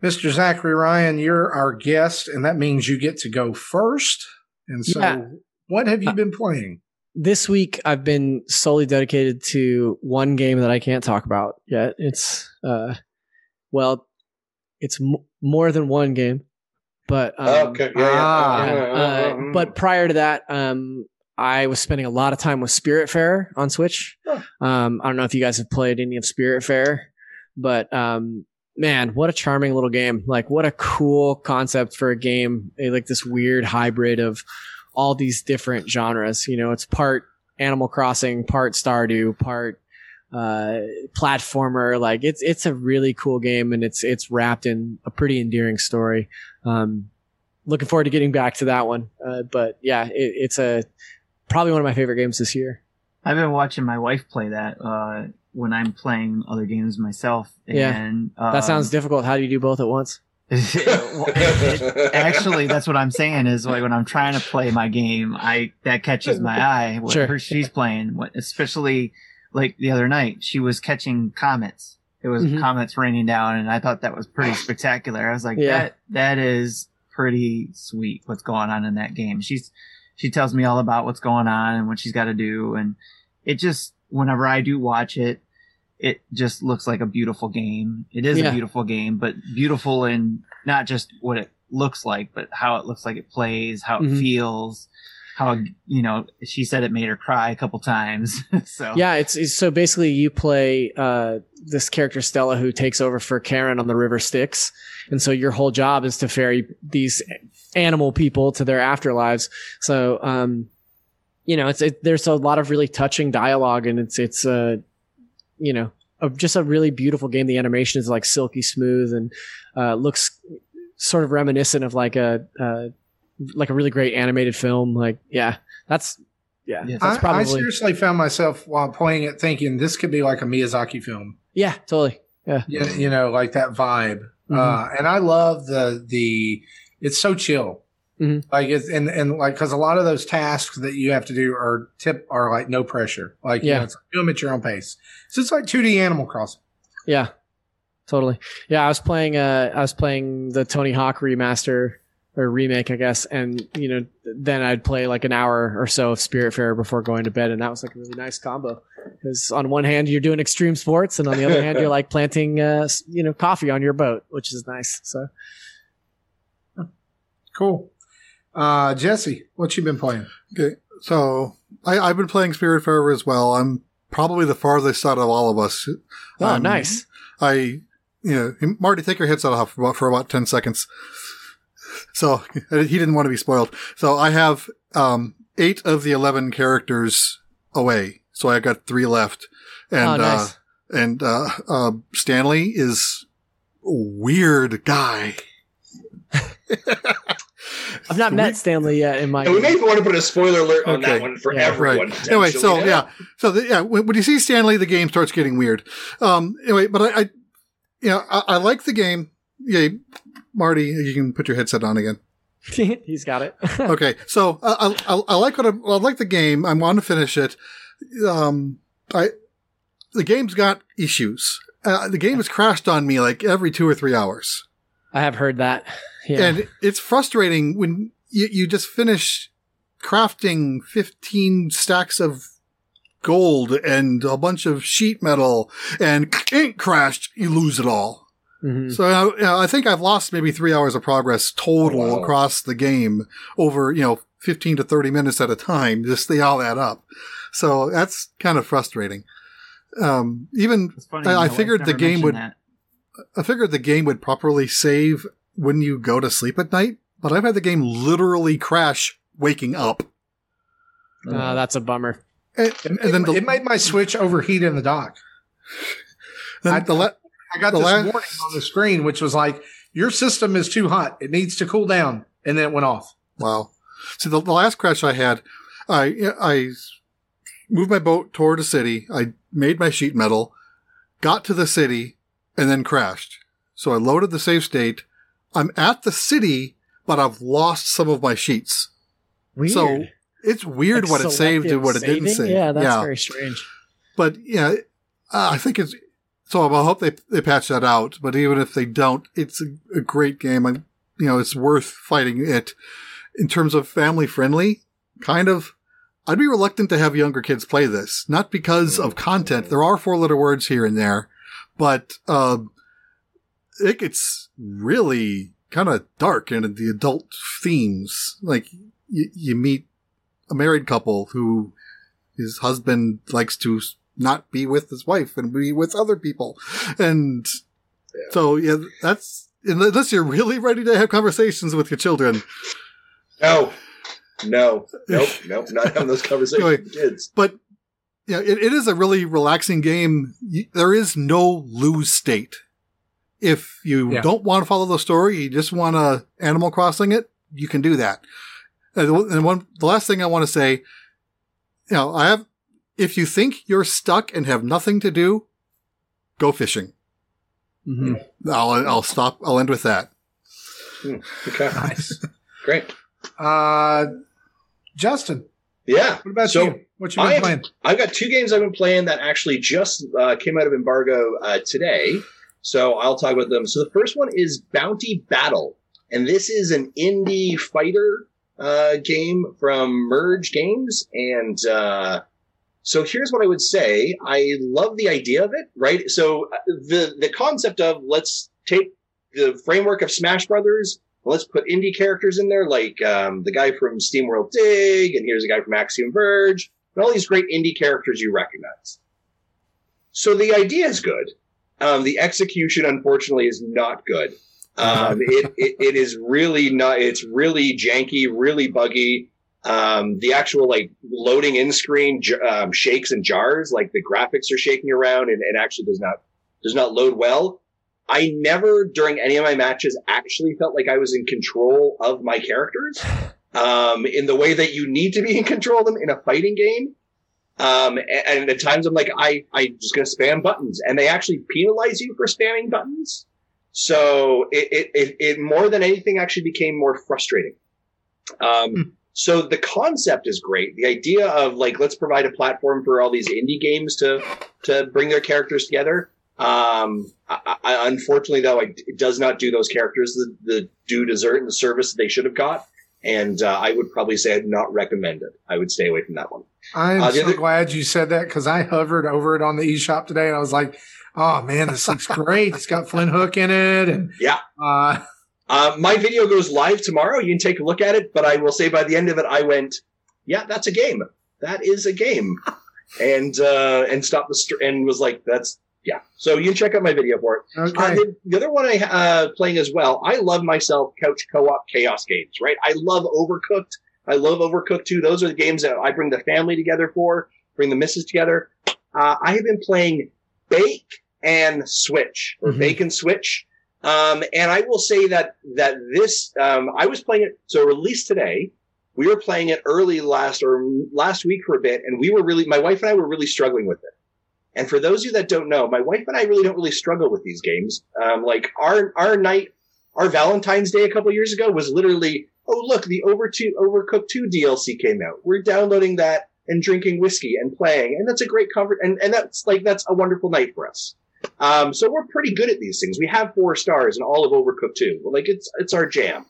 Mister Zachary Ryan, you're our guest, and that means you get to go first. And so yeah. what have you been playing? This week, I've been solely dedicated to one game that I can't talk about yet. It's, uh, well, it's m- more than one game. But um, okay. yeah, yeah. Uh, uh, mm-hmm. but prior to that, um, I was spending a lot of time with Spiritfarer on Switch. Huh. Um, I don't know if you guys have played any of Spiritfarer, but um, man, what a charming little game! Like, what a cool concept for a game. Like this weird hybrid of all these different genres. You know, it's part Animal Crossing, part Stardew, part uh, platformer. Like, it's it's a really cool game, and it's it's wrapped in a pretty endearing story. Um, looking forward to getting back to that one. Uh, but yeah, it, it's a probably one of my favorite games this year. I've been watching my wife play that, uh, when I'm playing other games myself. And, yeah. Um, that sounds difficult. How do you do both at once? it, it, it, actually, that's what I'm saying is like when I'm trying to play my game, I, that catches my eye. What sure. she's playing, what, especially like the other night, she was catching comets. It was mm-hmm. comets raining down, and I thought that was pretty spectacular. I was like, yeah. that that is pretty sweet what's going on in that game. She's she tells me all about what's going on and what she's got to do, and it just, whenever I do watch it, it just looks like a beautiful game. It is yeah. a beautiful game, but beautiful in not just what it looks like, but how it looks like it plays, how mm-hmm. it feels. How, you know, she said it made her cry a couple times. so yeah, it's, it's so basically you play uh, this character Stella who takes over for Karen on the River Styx, and so your whole job is to ferry these animal people to their afterlives. So um, you know, it's it, there's a lot of really touching dialogue, and it's it's uh, you know a, just a really beautiful game. The animation is like silky smooth and uh, looks sort of reminiscent of like a. a like a really great animated film. Like, yeah, that's, yeah. That's I, probably... I seriously found myself while playing it thinking this could be like a Miyazaki film. Yeah, totally. Yeah. You, you know, like that vibe. Mm-hmm. Uh, and I love the, the, it's so chill. Mm-hmm. Like it's, and, and like, cause a lot of those tasks that you have to do are tip are like no pressure. Like, yeah. you know, it's like, do them at your own pace. So it's like two D Animal Crossing. Yeah, totally. Yeah. I was playing, uh, I was playing the Tony Hawk remaster, or remake, I guess, and you know, then I'd play like an hour or so of Spiritfarer before going to bed, and that was like a really nice combo. Because on one hand you're doing extreme sports, and on the other hand you're like planting, uh, you know, coffee on your boat, which is nice. So cool. Uh, Jesse, what you been playing? Okay, so I, I've been playing Spiritfarer as well. I'm probably the farthest out of all of us. Oh, um, nice. I, you know, Marty, take your headset off for about, for about ten seconds. So he didn't want to be spoiled. So I have um, eight of the eleven characters away. So I got three left, and oh, nice. uh, and uh, uh, Stanley is a weird guy. I've not we, met Stanley yet in my. Yeah, we may want to put a spoiler alert on okay. that one for yeah, everyone. Right. Anyway, so yeah, yeah. so the, yeah, when, when you see Stanley, the game starts getting weird. Um, anyway, but I, I you know, I, I like the game. Yeah. Marty, you can put your headset on again. He's got it. Okay, so uh, I, I I like what I'm, I like the game. I want to finish it. Um, I the game's got issues. Uh, the game has crashed on me like every two or three hours. I have heard that, yeah. And it's frustrating when you, you just finish crafting fifteen stacks of gold and a bunch of sheet metal and ink crashed, you lose it all. Mm-hmm. So you know, I think I've lost maybe three hours of progress total oh, wow. across the game over, you know, fifteen to thirty minutes at a time. Just they all add up. So that's kind of frustrating. Um, even I, I figured the game would, that. I figured the game would properly save when you go to sleep at night, but I've had the game literally crash waking up. Oh, uh, that's a bummer. And, and it, then the, it made my Switch overheat in the dock. I, the le- I got the this last, warning on the screen, which was like, your system is too hot. It needs to cool down. And then it went off. Wow. So the, the last crash I had, I, I moved my boat toward a city. I made my sheet metal, got to the city, and then crashed. So I loaded the save state. I'm at the city, but I've lost some of my sheets. Weird. So it's weird like what it saved and what saving? It didn't save. Yeah, that's yeah. very strange. But yeah, I think it's so. I hope they they patch that out. But even if they don't, it's a, a great game. I, you know, it's worth fighting it. In terms of family friendly, kind of, I'd be reluctant to have younger kids play this. Not because of content. There are four letter words here and there, but uh, it gets really kind of dark in the adult themes. Like y- you meet a married couple who his husband likes to not be with his wife and be with other people. And yeah. so, yeah, that's, unless you're really ready to have conversations with your children. No, no, nope, nope, not having those conversations anyway, with kids. But yeah, it, it is a really relaxing game. There is no lose state. If you yeah. don't want to follow the story, you just want to Animal Crossing it, you can do that. And one, the last thing I want to say, you know, I have, if you think you're stuck and have nothing to do, go fishing. Mm-hmm. I'll, I'll stop. I'll end with that. Mm, okay. Nice. Great. Uh, Justin. Yeah. What about so you? What you been I, playing? I've got two games I've been playing that actually just uh, came out of embargo uh, today. So I'll talk about them. So the first one is Bounty Battle. And this is an indie fighter uh, game from Merge Games. And uh, so here's what I would say. I love the idea of it, right? So the, the concept of let's take the framework of Smash Brothers. Let's put indie characters in there, like um, the guy from SteamWorld Dig, and here's a guy from Axiom Verge, and all these great indie characters you recognize. So the idea is good. Um, the execution, unfortunately, is not good. Um, it, it, it is really not. It's really janky, really buggy. Um, the actual like loading in screen um, shakes and jars, like the graphics are shaking around, and it actually does not does not load well. I never, during any of my matches, actually felt like I was in control of my characters um, in the way that you need to be in control of them in a fighting game. Um, and, and at times I'm like, I, I'm just going to spam buttons. And they actually penalize you for spamming buttons. So it, it, it, it more than anything actually became more frustrating. Um, mm. So the concept is great. The idea of, like, let's provide a platform for all these indie games to to bring their characters together. Um, I, I, unfortunately though, I, it does not do those characters the, the due desert and the service that they should have got. And, uh, I would probably say I'd not recommend it. I would stay away from that one. I'm uh, so other- glad you said that. Cause I hovered over it on the eShop today and I was like, oh man, this looks great. It's got Flynn Hook in it. And yeah. Uh, uh, my video goes live tomorrow. You can take a look at it, but I will say by the end of it, I went, yeah, that's a game. That is a game. and, uh, and stopped the, st- and was like, that's, yeah, so you can check out my video for it. Okay. Uh, the, the other one I'm uh, playing as well, I love myself couch co-op chaos games, right? I love Overcooked. I love Overcooked two. Those are the games that I bring the family together for, bring the missus together. Uh, I have been playing Bake and Switch, or mm-hmm. Bake and Switch. Um, and I will say that that this, um, I was playing it, so released today. We were playing it early last or last week for a bit, and we were really, my wife and I were really struggling with it. And for those of you that don't know, my wife and I really don't really struggle with these games. Um, like our our night, our Valentine's Day a couple years ago was literally, oh look, the Over two, Overcooked two D L C came out. We're downloading that and drinking whiskey and playing, and that's a great comfort. And and that's like that's a wonderful night for us. Um, so we're pretty good at these things. We have four stars in all of Overcooked two. Like it's it's our jam.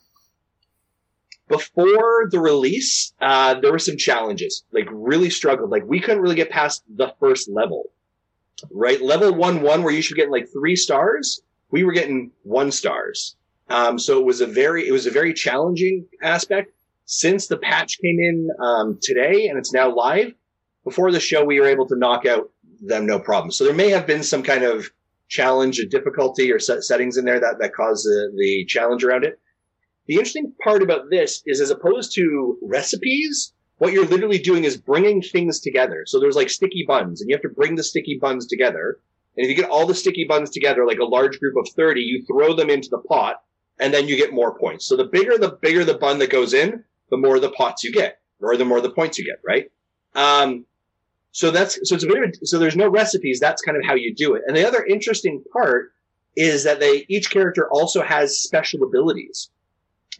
Before the release, uh, there were some challenges, like really struggled. Like we couldn't really get past the first level, right? Level one, one where you should get like three stars. We were getting one stars. Um, so it was a very, it was a very challenging aspect. Since the patch came in, um, today and it's now live, before the show, we were able to knock out them no problem. So there may have been some kind of challenge or difficulty or set settings in there that, that caused the, the challenge around it. The interesting part about this is, as opposed to recipes, what you're literally doing is bringing things together. So there's like sticky buns, and you have to bring the sticky buns together. And if you get all the sticky buns together, like a large group of thirty, you throw them into the pot, and then you get more points. So the bigger, the bigger the bun that goes in, the more the pots you get, or the more the points you get, right? Um, so that's so it's a bit of a, so there's no recipes. That's kind of how you do it. And the other interesting part is that they each character also has special abilities.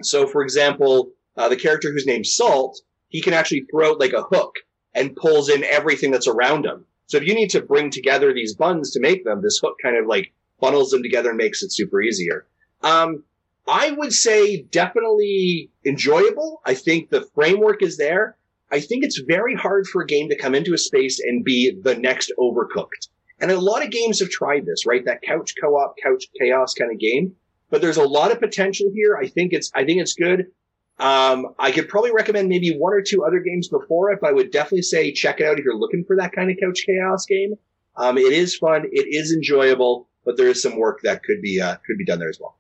So, for example, uh, the character who's named Salt, he can actually throw out like a hook and pulls in everything that's around him. So if you need to bring together these buns to make them, this hook kind of like funnels them together and makes it super easier. Um, I would say definitely enjoyable. I think the framework is there. I think it's very hard for a game to come into a space and be the next Overcooked. And a lot of games have tried this, right? That couch co-op, couch chaos kind of game. But there's a lot of potential here. I think it's, I think it's good. Um, I could probably recommend maybe one or two other games before it, but I would definitely say check it out if you're looking for that kind of couch chaos game. Um, it is fun. It is enjoyable, but there is some work that could be, uh, could be done there as well.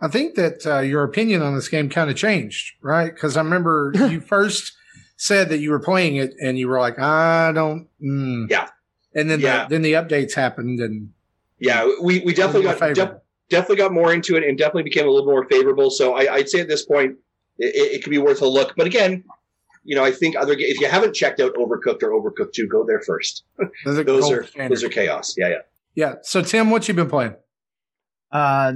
I think that, uh, your opinion on this game kind of changed, right? Cause I remember you first said that you were playing it and you were like, I don't, mm. yeah. And then, yeah. The, then the updates happened and. Yeah, we, we definitely got, def- definitely got more into it and definitely became a little more favorable. So I, I'd say at this point, it, it could be worth a look. But again, you know, I think other, if you haven't checked out Overcooked or Overcooked two, go there first. Those are, those are, those are chaos. Yeah. Yeah. Yeah. So Tim, what you been playing? Uh,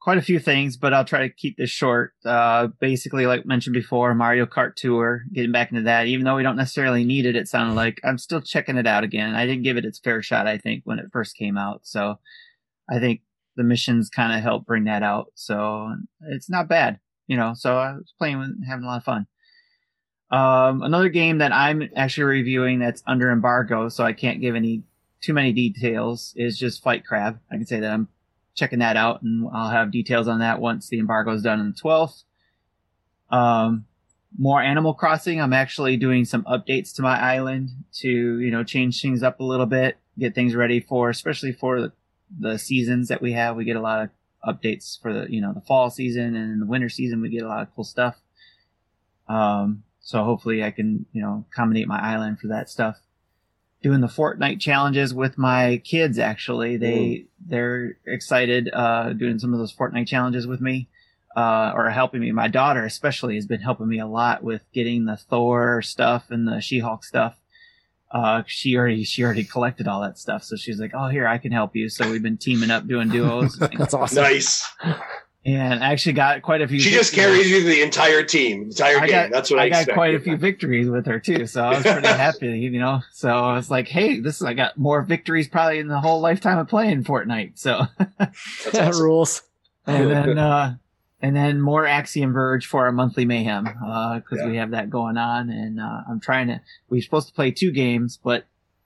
quite a few things, but I'll try to keep this short. Uh, basically, like mentioned before, Mario Kart Tour, getting back into that, even though we don't necessarily need it, it sounded like I'm still checking it out again. I didn't give it its fair shot, I think, when it first came out. So I think the missions kind of help bring that out. So it's not bad, you know, so I was playing and having a lot of fun. Um, another game that I'm actually reviewing that's under embargo, so I can't give any too many details, is just Fight Crab. I can say that I'm checking that out, and I'll have details on that once the embargo is done on the twelfth. Um, more Animal Crossing. I'm actually doing some updates to my island to, you know, change things up a little bit, get things ready for, especially for the, the seasons that we have. We get a lot of updates for the, you know, the fall season, and in the winter season, we get a lot of cool stuff. Um, so hopefully I can, you know, accommodate my island for that stuff. Doing the Fortnite challenges with my kids, actually. They, Ooh. They're excited, uh, doing some of those Fortnite challenges with me, uh, or helping me. My daughter, especially, has been helping me a lot with getting the Thor stuff and the She-Hulk stuff. Uh, she already, she already collected all that stuff. So she's like, oh, here, I can help you. So we've been teaming up doing duos. That's awesome. Nice. And I actually got quite a few. She victories. Just carries you the entire team, entire got, game. That's what I, I got expected. Quite a few victories with her too, so I was pretty happy, you know. So I was like, "Hey, this is, I got more victories probably in the whole lifetime of playing Fortnite." So that's that rules. And then, uh, and then more Axiom Verge for our monthly mayhem because uh, yeah. we have that going on, and uh, I'm trying to. We we're supposed to play two games, but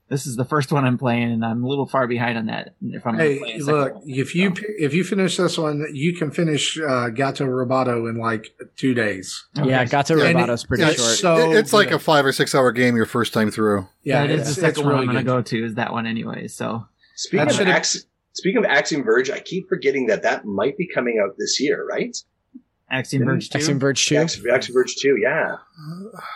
this is the first one I'm playing, and I'm a little far behind on that. If I'm hey, play look, one, if so. you if you finish this one, you can finish uh, Gato Roboto in like two days. Okay. Yeah, Gato Robato's pretty it's short. So it's like good. a five or six hour game your first time through. Yeah, yeah it is the second one really I'm going to go to is that one anyway. So speaking of Ax- speaking of Axiom Verge, I keep forgetting that that might be coming out this year, right? Axiom Verge two. Axiom Verge two. Axiom Verge two. Yeah.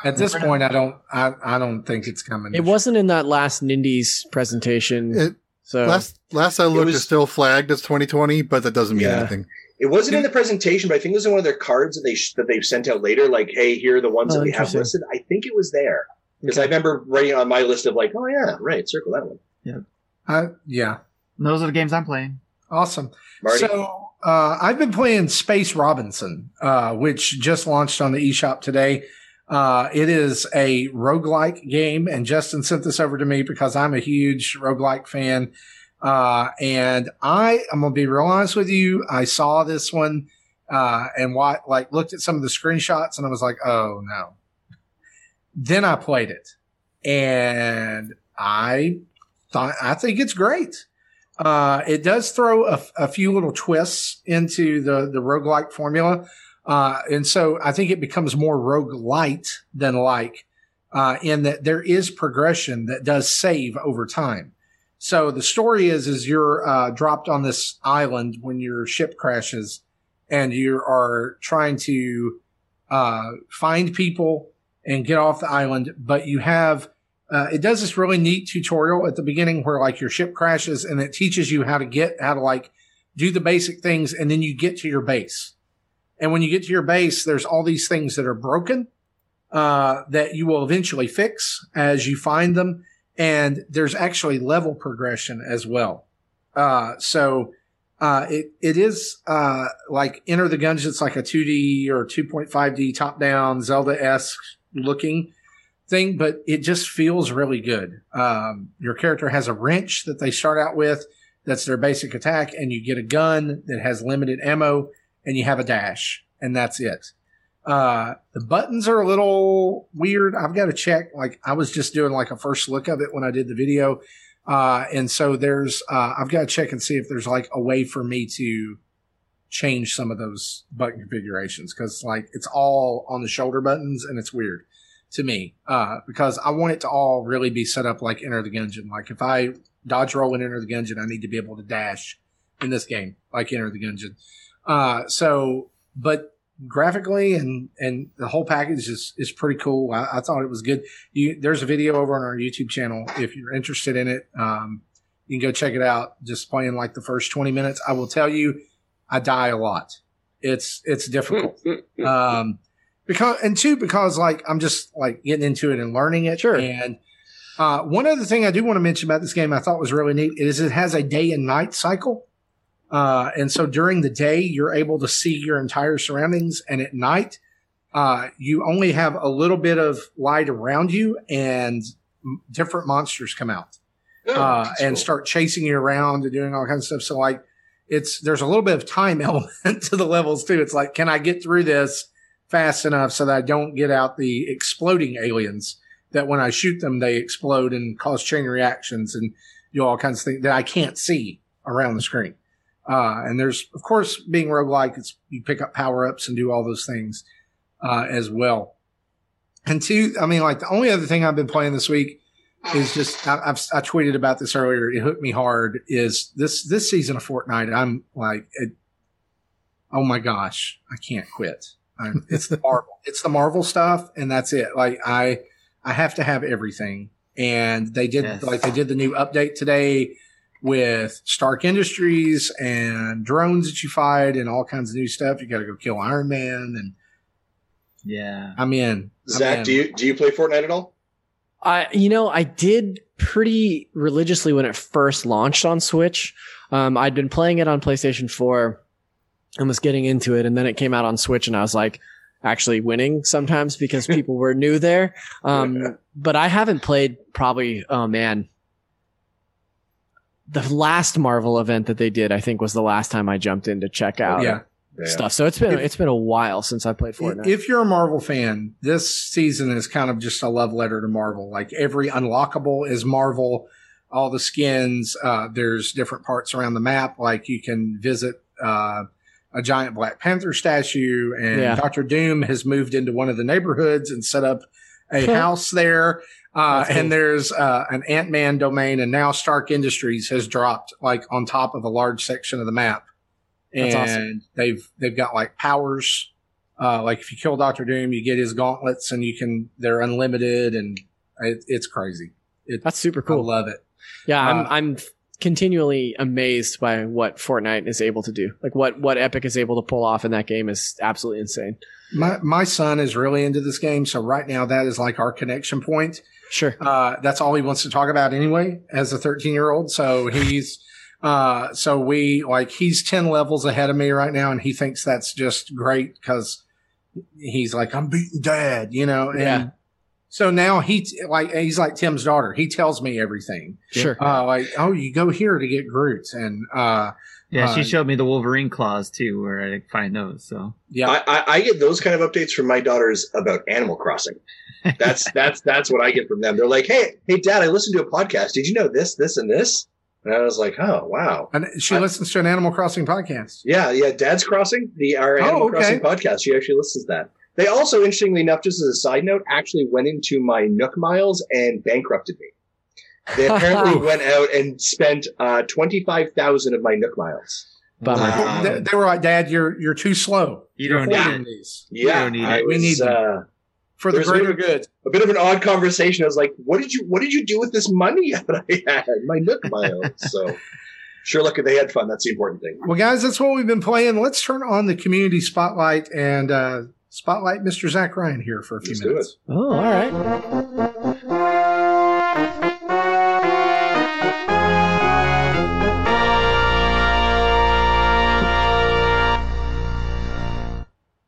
At this point, I don't. I, I don't think it's coming. It wasn't in that last Nindies presentation. It, so last last I looked, it's still flagged as twenty twenty, but that doesn't mean yeah. anything. It wasn't in the presentation, but I think it was in one of their cards that they sh- that they've sent out later. Like, hey, here are the ones oh, that we have listed. I think it was there because okay. I remember writing on my list of like, oh yeah, right, circle that one. Yeah. Uh, yeah. And those are the games I'm playing. Awesome. Marty. So. Uh, I've been playing Space Robinson, uh, which just launched on the eShop today. Uh, it is a roguelike game, and Justin sent this over to me because I'm a huge roguelike fan. Uh, and I, I'm going to be real honest with you. I saw this one, uh, and what, like looked at some of the screenshots and I was like, oh no. Then I played it and I thought, I think it's great. Uh, it does throw a, a few little twists into the, the roguelike formula. Uh, and so I think it becomes more roguelite than like, uh, in that there is progression that does save over time. So the story is, is you're, uh, dropped on this island when your ship crashes and you are trying to, uh, find people and get off the island. But you have, uh, it does this really neat tutorial at the beginning where like your ship crashes and it teaches you how to get, how to like do the basic things. And then you get to your base. And when you get to your base, there's all these things that are broken, uh, that you will eventually fix as you find them. And there's actually level progression as well. Uh, so, uh, it, it is, uh, like Enter the Gungeon. It's like a two D or two point five D top down Zelda-esque looking thing, but it just feels really good. Um, your character has a wrench that they start out with. That's their basic attack. And you get a gun that has limited ammo and you have a dash and that's it. Uh, the buttons are a little weird. I've got to check. Like I was just doing like a first look of it when I did the video. Uh, and so there's, uh, I've got to check and see if there's like a way for me to change some of those button configurations. Cause like it's all on the shoulder buttons and it's weird to me. Uh, because I want it to all really be set up like Enter the Gungeon. Like if I dodge roll and Enter the Gungeon, I need to be able to dash in this game, like Enter the Gungeon. Uh, so, but graphically and, and the whole package is, is pretty cool. I, I thought it was good. You, there's a video over on our YouTube channel. If you're interested in it, um, you can go check it out. Just playing like the first twenty minutes. I will tell you, I die a lot. It's, it's difficult. um, because, and two, because like, I'm just like getting into it and learning it. Sure. And, uh, one other thing I do want to mention about this game I thought was really neat is it has a day and night cycle. Uh, and so during the day, you're able to see your entire surroundings. And at night, uh, you only have a little bit of light around you and m- different monsters come out, oh, uh, and cool. start chasing you around and doing all kinds of stuff. So like it's, there's a little bit of time element to the levels too. It's like, can I get through this fast enough so that I don't get out the exploding aliens that when I shoot them, they explode and cause chain reactions and do all kinds of things that I can't see around the screen. Uh, and there's, of course, being roguelike, it's, you pick up power-ups and do all those things, uh, as well. And two, I mean, like the only other thing I've been playing this week is just, I, I've, I tweeted about this earlier. It hooked me hard is this, this season of Fortnite. I'm like, it, oh my gosh, I can't quit. I'm, it's the Marvel, it's the Marvel stuff. And that's it. Like I, I have to have everything. And they did, yes. like they did the new update today with Stark Industries and drones that you fight and all kinds of new stuff. You got to go kill Iron Man. And yeah, I'm in. Zach, I'm in. do you, do you play Fortnite at all? I, you know, I did pretty religiously when it first launched on Switch. Um, I'd been playing it on PlayStation four and was getting into it. And then it came out on Switch and I was like actually winning sometimes because people were new there. Um, yeah. But I haven't played probably, oh man, the last Marvel event that they did, I think, was the last time I jumped in to check out yeah. stuff. Yeah. So it's been if, it's been a while since I played Fortnite. If you're a Marvel fan, this season is kind of just a love letter to Marvel. Like every unlockable is Marvel, all the skins. Uh, there's different parts around the map. Like you can visit uh, a giant Black Panther statue, and yeah. Doctor Doom has moved into one of the neighborhoods and set up a house there. Uh, cool. And there's, uh, an Ant-Man domain, and now Stark Industries has dropped like on top of a large section of the map. That's and awesome. they've, they've got like powers. Uh, like if you kill Doctor Doom, you get his gauntlets and you can, they're unlimited and it, it's crazy. It, That's super cool. I love it. Yeah. Uh, I'm, I'm continually amazed by what Fortnite is able to do. Like what, what Epic is able to pull off in that game is absolutely insane. My, my son is really into this game. So right now that is like our connection point. Sure. Uh, that's all he wants to talk about anyway, as a thirteen year old. So he's, uh, so we like, he's ten levels ahead of me right now. And he thinks that's just great because he's like, I'm beating dad, you know? And yeah. so now he like, he's like Tim's daughter. He tells me everything. Sure. Uh, like, oh, you go here to get Groot. And, uh, Yeah, she uh, showed me the Wolverine claws too, where I find those. So yeah, I, I, I get those kind of updates from my daughters about Animal Crossing. That's that's that's what I get from them. They're like, "Hey, hey, Dad, I listened to a podcast. Did you know this, this, and this?" And I was like, "Oh, wow!" And she I, listens to an Animal Crossing podcast. Yeah, yeah, Dad's Crossing, the our Animal oh, okay. Crossing podcast. She actually listens to that. They also, interestingly enough, just as a side note, actually went into my Nook Miles and bankrupted me. They apparently went out and spent uh, twenty-five thousand of my Nook Miles. Bummer. Um, they, they were like, "Dad, you're you're too slow. You don't yeah. need these. Yeah, we, don't need I, it. we was, need them uh, for the greater good." A bit of an odd conversation. I was like, "What did you What did you do with this money that I had? My Nook Miles." So. Sure, look, they had fun. That's the important thing. Well, guys, that's what we've been playing. Let's turn on the community spotlight and uh, spotlight Mister Zach Ryan here for a few Let's minutes. Do it. Oh, all right.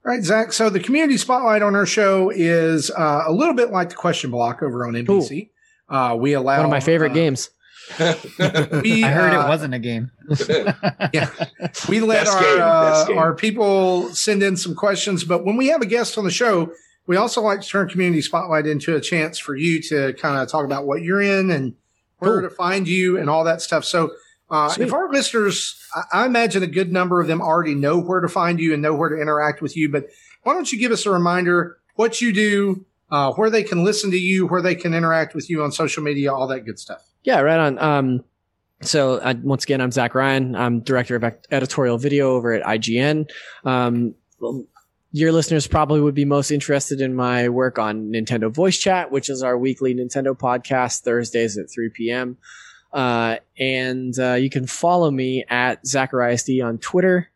All right, Zach. So the community spotlight on our show is uh, a little bit like the question block over on N B C. Cool. Uh, we allow one of my favorite uh, games. we, I heard uh, it wasn't a game. yeah, we let best our game, uh, our people send in some questions, but when we have a guest on the show, we also like to turn community spotlight into a chance for you to kind of talk about what you're in and where cool. to find you and all that stuff. So. Uh, if our listeners, I imagine a good number of them already know where to find you and know where to interact with you, but why don't you give us a reminder what you do, uh, where they can listen to you, where they can interact with you on social media, all that good stuff. Yeah, right on. Um, so I, once again, I'm Zach Ryan. I'm director of editorial video over at I G N. Um, your listeners probably would be most interested in my work on Nintendo Voice Chat, which is our weekly Nintendo podcast Thursdays at three p.m., Uh, and, uh, you can follow me at Zachary S D on Twitter,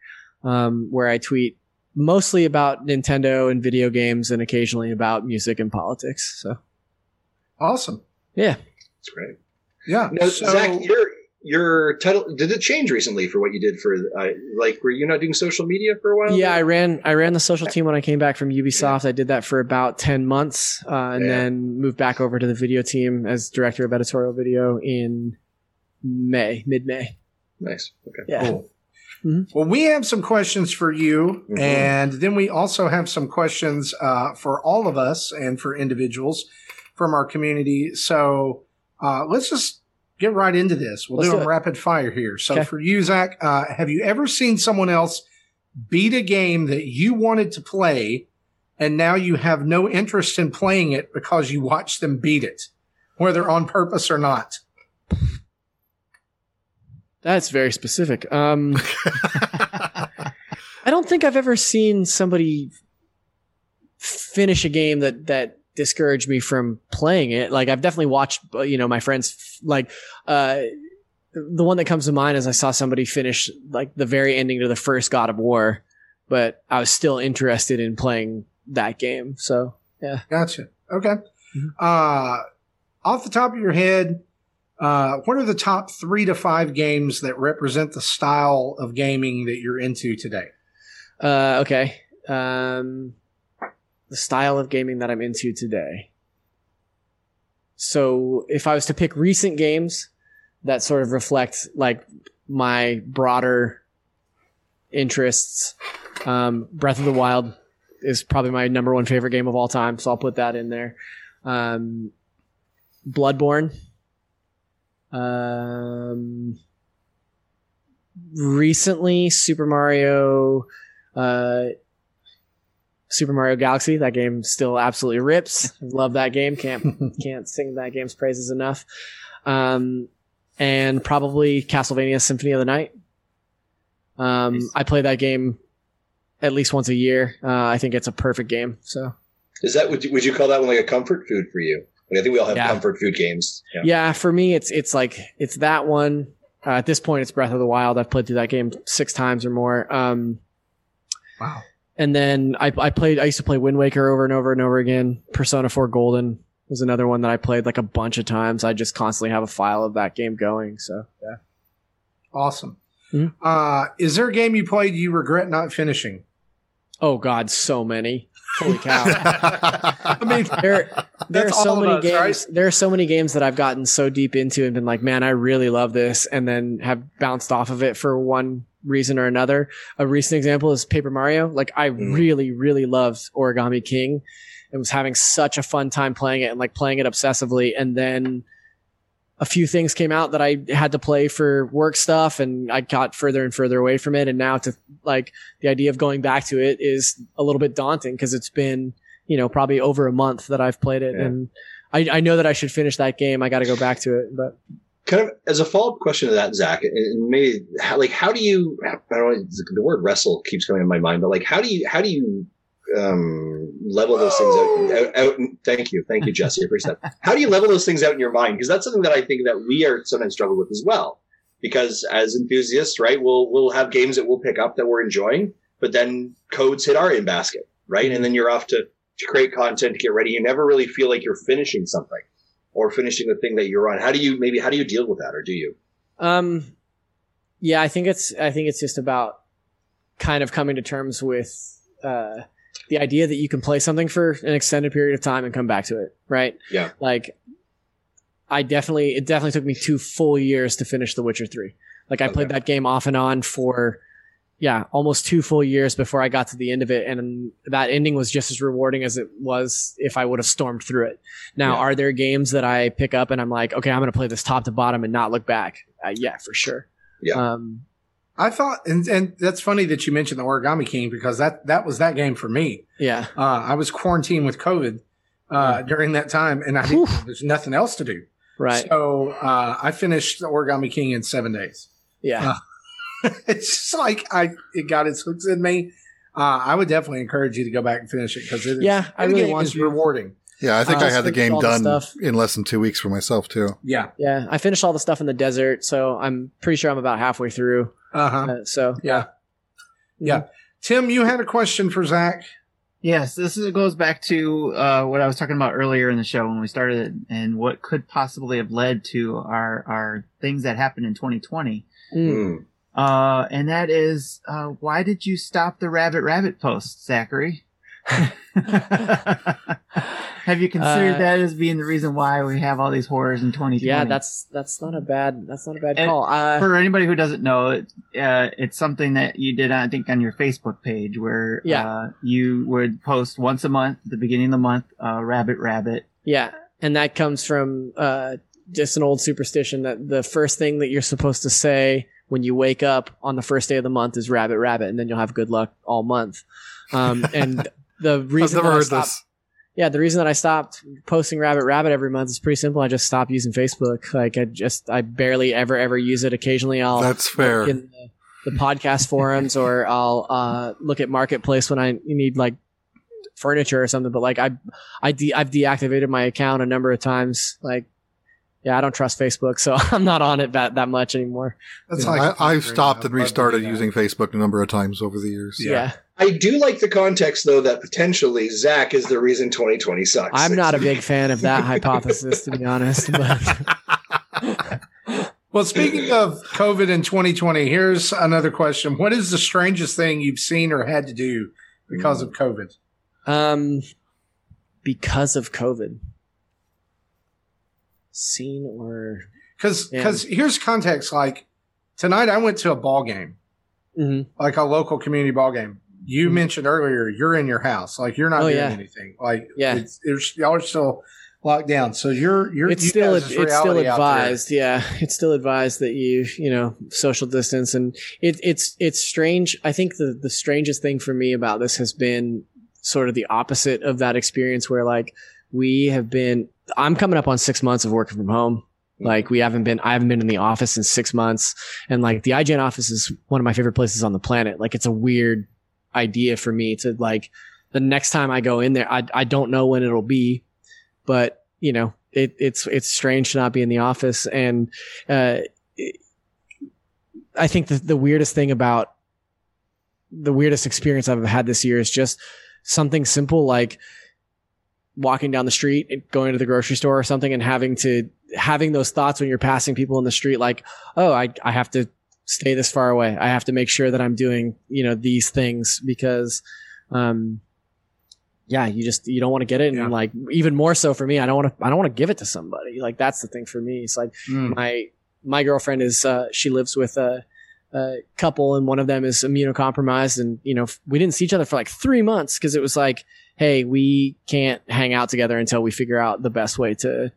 um, where I tweet mostly about Nintendo and video games and occasionally about music and politics. So. Awesome. Yeah. That's great. Yeah. Now, so, Zach, your, your title, did it change recently for what you did for, uh, like, were you not doing social media for a while? Yeah. There? I ran, I ran the social team when I came back from Ubisoft. Yeah. I did that for about ten months, uh, and yeah. then moved back over to the video team as director of editorial video in May, mid-May. Nice. Okay. Yeah. Cool. Mm-hmm. Well, we have some questions for you, mm-hmm. and then we also have some questions uh, for all of us and for individuals from our community. So uh, let's just get right into this. We'll do, do a rapid fire here. So okay. for you, Zach, uh, have you ever seen someone else beat a game that you wanted to play, and now you have no interest in playing it because you watched them beat it, whether on purpose or not? That's very specific. Um, I don't think I've ever seen somebody finish a game that, that discouraged me from playing it. Like, I've definitely watched, you know, my friends, like, uh, the one that comes to mind is I saw somebody finish, like, the very ending to the first God of War, but I was still interested in playing that game. So, yeah. Gotcha. Okay. Mm-hmm. Uh, off the top of your head, Uh, what are the top three to five games that represent the style of gaming that you're into today? Uh, okay. Um, the style of gaming that I'm into today. So if I was to pick recent games that sort of reflect like my broader interests, um, Breath of the Wild is probably my number one favorite game of all time. So I'll put that in there. Um, Bloodborne. Um, recently Super Mario, uh, Super Mario Galaxy, that game still absolutely rips. Love that game. Can't, can't sing that game's praises enough. Um, and probably Castlevania Symphony of the Night. Um, nice. I play that game at least once a year. Uh, I think it's a perfect game. So is that, would you, would you call that one like a comfort food for you? I think we all have yeah. comfort food games. Yeah. yeah, for me, it's it's like it's that one. Uh, at this point, it's Breath of the Wild. I've played through that game six times or more. Um, wow! And then I, I played. I used to play Wind Waker over and over and over again. Persona four Golden was another one that I played like a bunch of times. I just constantly have a file of that game going. So yeah, awesome. Mm-hmm. Uh, is there a game you played you regret not finishing? Oh God, so many. Holy cow! I mean, there, there are so many us, games. Right? There are so many games that I've gotten so deep into and been like, "Man, I really love this," and then have bounced off of it for one reason or another. A recent example is Paper Mario. Like, I mm. really, really loved Origami King and was having such a fun time playing it and like playing it obsessively. And then a few things came out that I had to play for work stuff, and I got further and further away from it. And now to like the idea of going back to it is a little bit daunting because it's been, you know, probably over a month that I've played it. Yeah. And I, I know that I should finish that game. I got to go back to it, but. Kind of as a follow-up question to that, Zach, and maybe how, like how do you? I don't know, the word "wrestle" keeps coming in my mind, but like how do you how do you um, level those things out? out, out thank you, thank you, Jesse. I appreciate that. How do you level those things out in your mind? Because that's something that I think that we are sometimes struggle with as well. Because as enthusiasts, right, we'll we'll have games that we'll pick up that we're enjoying, but then codes hit our in basket, right, and then you're off to, to create content to get ready. You never really feel like you're finishing something. Or finishing the thing that you're on. How do you maybe how do you deal with that, or do you? Um, yeah, I think it's I think it's just about kind of coming to terms with uh, the idea that you can play something for an extended period of time and come back to it, right? Yeah. Like, I definitely it definitely took me two full years to finish The Witcher three. Like, I okay. played that game off and on for yeah almost two full years before I got to the end of it, and that ending was just as rewarding as it was if I would have stormed through it. Now, yeah. Are there games that I pick up and I'm like, okay, I'm going to play this top to bottom and not look back? Uh, yeah, for sure. Yeah, um, I thought, and, and that's funny that you mentioned the Origami King because that that was that game for me. Yeah, uh, I was quarantined with COVID uh, yeah. during that time, and I didn't, there's nothing else to do. Right. So uh, I finished the Origami King in seven days. Yeah. Uh, it's just like I it got its hooks in me. Uh, I would definitely encourage you to go back and finish it because it yeah, is, I really want to. Rewarding. Yeah, I think uh, I had the game done the in less than two weeks for myself too. Yeah, yeah, I finished all the stuff in the desert, so I'm pretty sure I'm about halfway through. Uh-huh. Uh huh. So yeah, mm-hmm. yeah. Tim, you had a question for Zach. Yes, this is, goes back to uh, what I was talking about earlier in the show when we started, and what could possibly have led to our our things that happened in twenty twenty. Mm. Uh, and that is, uh, why did you stop the Rabbit Rabbit post, Zachary? Have you considered uh, that as being the reason why we have all these horrors in twenty twenty? Yeah, that's that's not a bad that's not a bad and call. Uh, for anybody who doesn't know, it, uh, it's something that you did, I think, on your Facebook page where yeah. uh, you would post once a month, at the beginning of the month, uh, Rabbit Rabbit. Yeah, and that comes from uh, just an old superstition that the first thing that you're supposed to say when you wake up on the first day of the month is rabbit, rabbit, and then you'll have good luck all month. Um, and the reason I've never that I heard stopped, this. Yeah, the reason that I stopped posting rabbit, rabbit every month is pretty simple. I just stopped using Facebook. Like I just, I barely ever, ever use it. Occasionally, I'll that's fair look in the, the podcast forums, or I'll uh, look at Marketplace when I need like furniture or something. But like I, I de- I've deactivated my account a number of times. Like. Yeah, I don't trust Facebook, so I'm not on it that, that much anymore. That's you know, like I, I've stopped and restarted using Facebook a number of times over the years. Yeah. yeah. I do like the context, though, that potentially Zach is the reason twenty twenty sucks. I'm not a big fan of that hypothesis, to be honest. But. Well, speaking of COVID in twenty twenty, here's another question. What is the strangest thing you've seen or had to do because mm. of COVID? Um, Because of COVID. Seen or because because here's context. Like tonight, I went to a ball game, mm-hmm. like a local community ball game. You mm-hmm. mentioned earlier you're in your house, like you're not oh, doing yeah. anything. Like yeah, it's, it's, y'all are still locked down, so you're you're it's you still it's still advised. Yeah, it's still advised that you you know social distance, and it it's it's strange. I think the the strangest thing for me about this has been sort of the opposite of that experience, where like we have been. I'm coming up on six months of working from home. Like we haven't been, I haven't been in the office in six months. And like the I G N office is one of my favorite places on the planet. Like it's a weird idea for me to like the next time I go in there, I I don't know when it'll be, but you know, it, it's, it's strange to not be in the office. And, uh, it, I think the, the weirdest thing about the weirdest experience I've had this year is just something simple. Like, walking down the street and going to the grocery store or something and having to having those thoughts when you're passing people in the street, like, oh, I, I have to stay this far away. I have to make sure that I'm doing, you know, these things because, um, yeah, you just, you don't want to get it. And yeah. like, even more so for me, I don't want to, I don't want to give it to somebody. Like that's the thing for me. It's like mm. my, my girlfriend is, uh, she lives with, uh, uh, couple, and one of them is immunocompromised, and you know, we didn't see each other for like three months because it was like, hey, we can't hang out together until we figure out the best way to,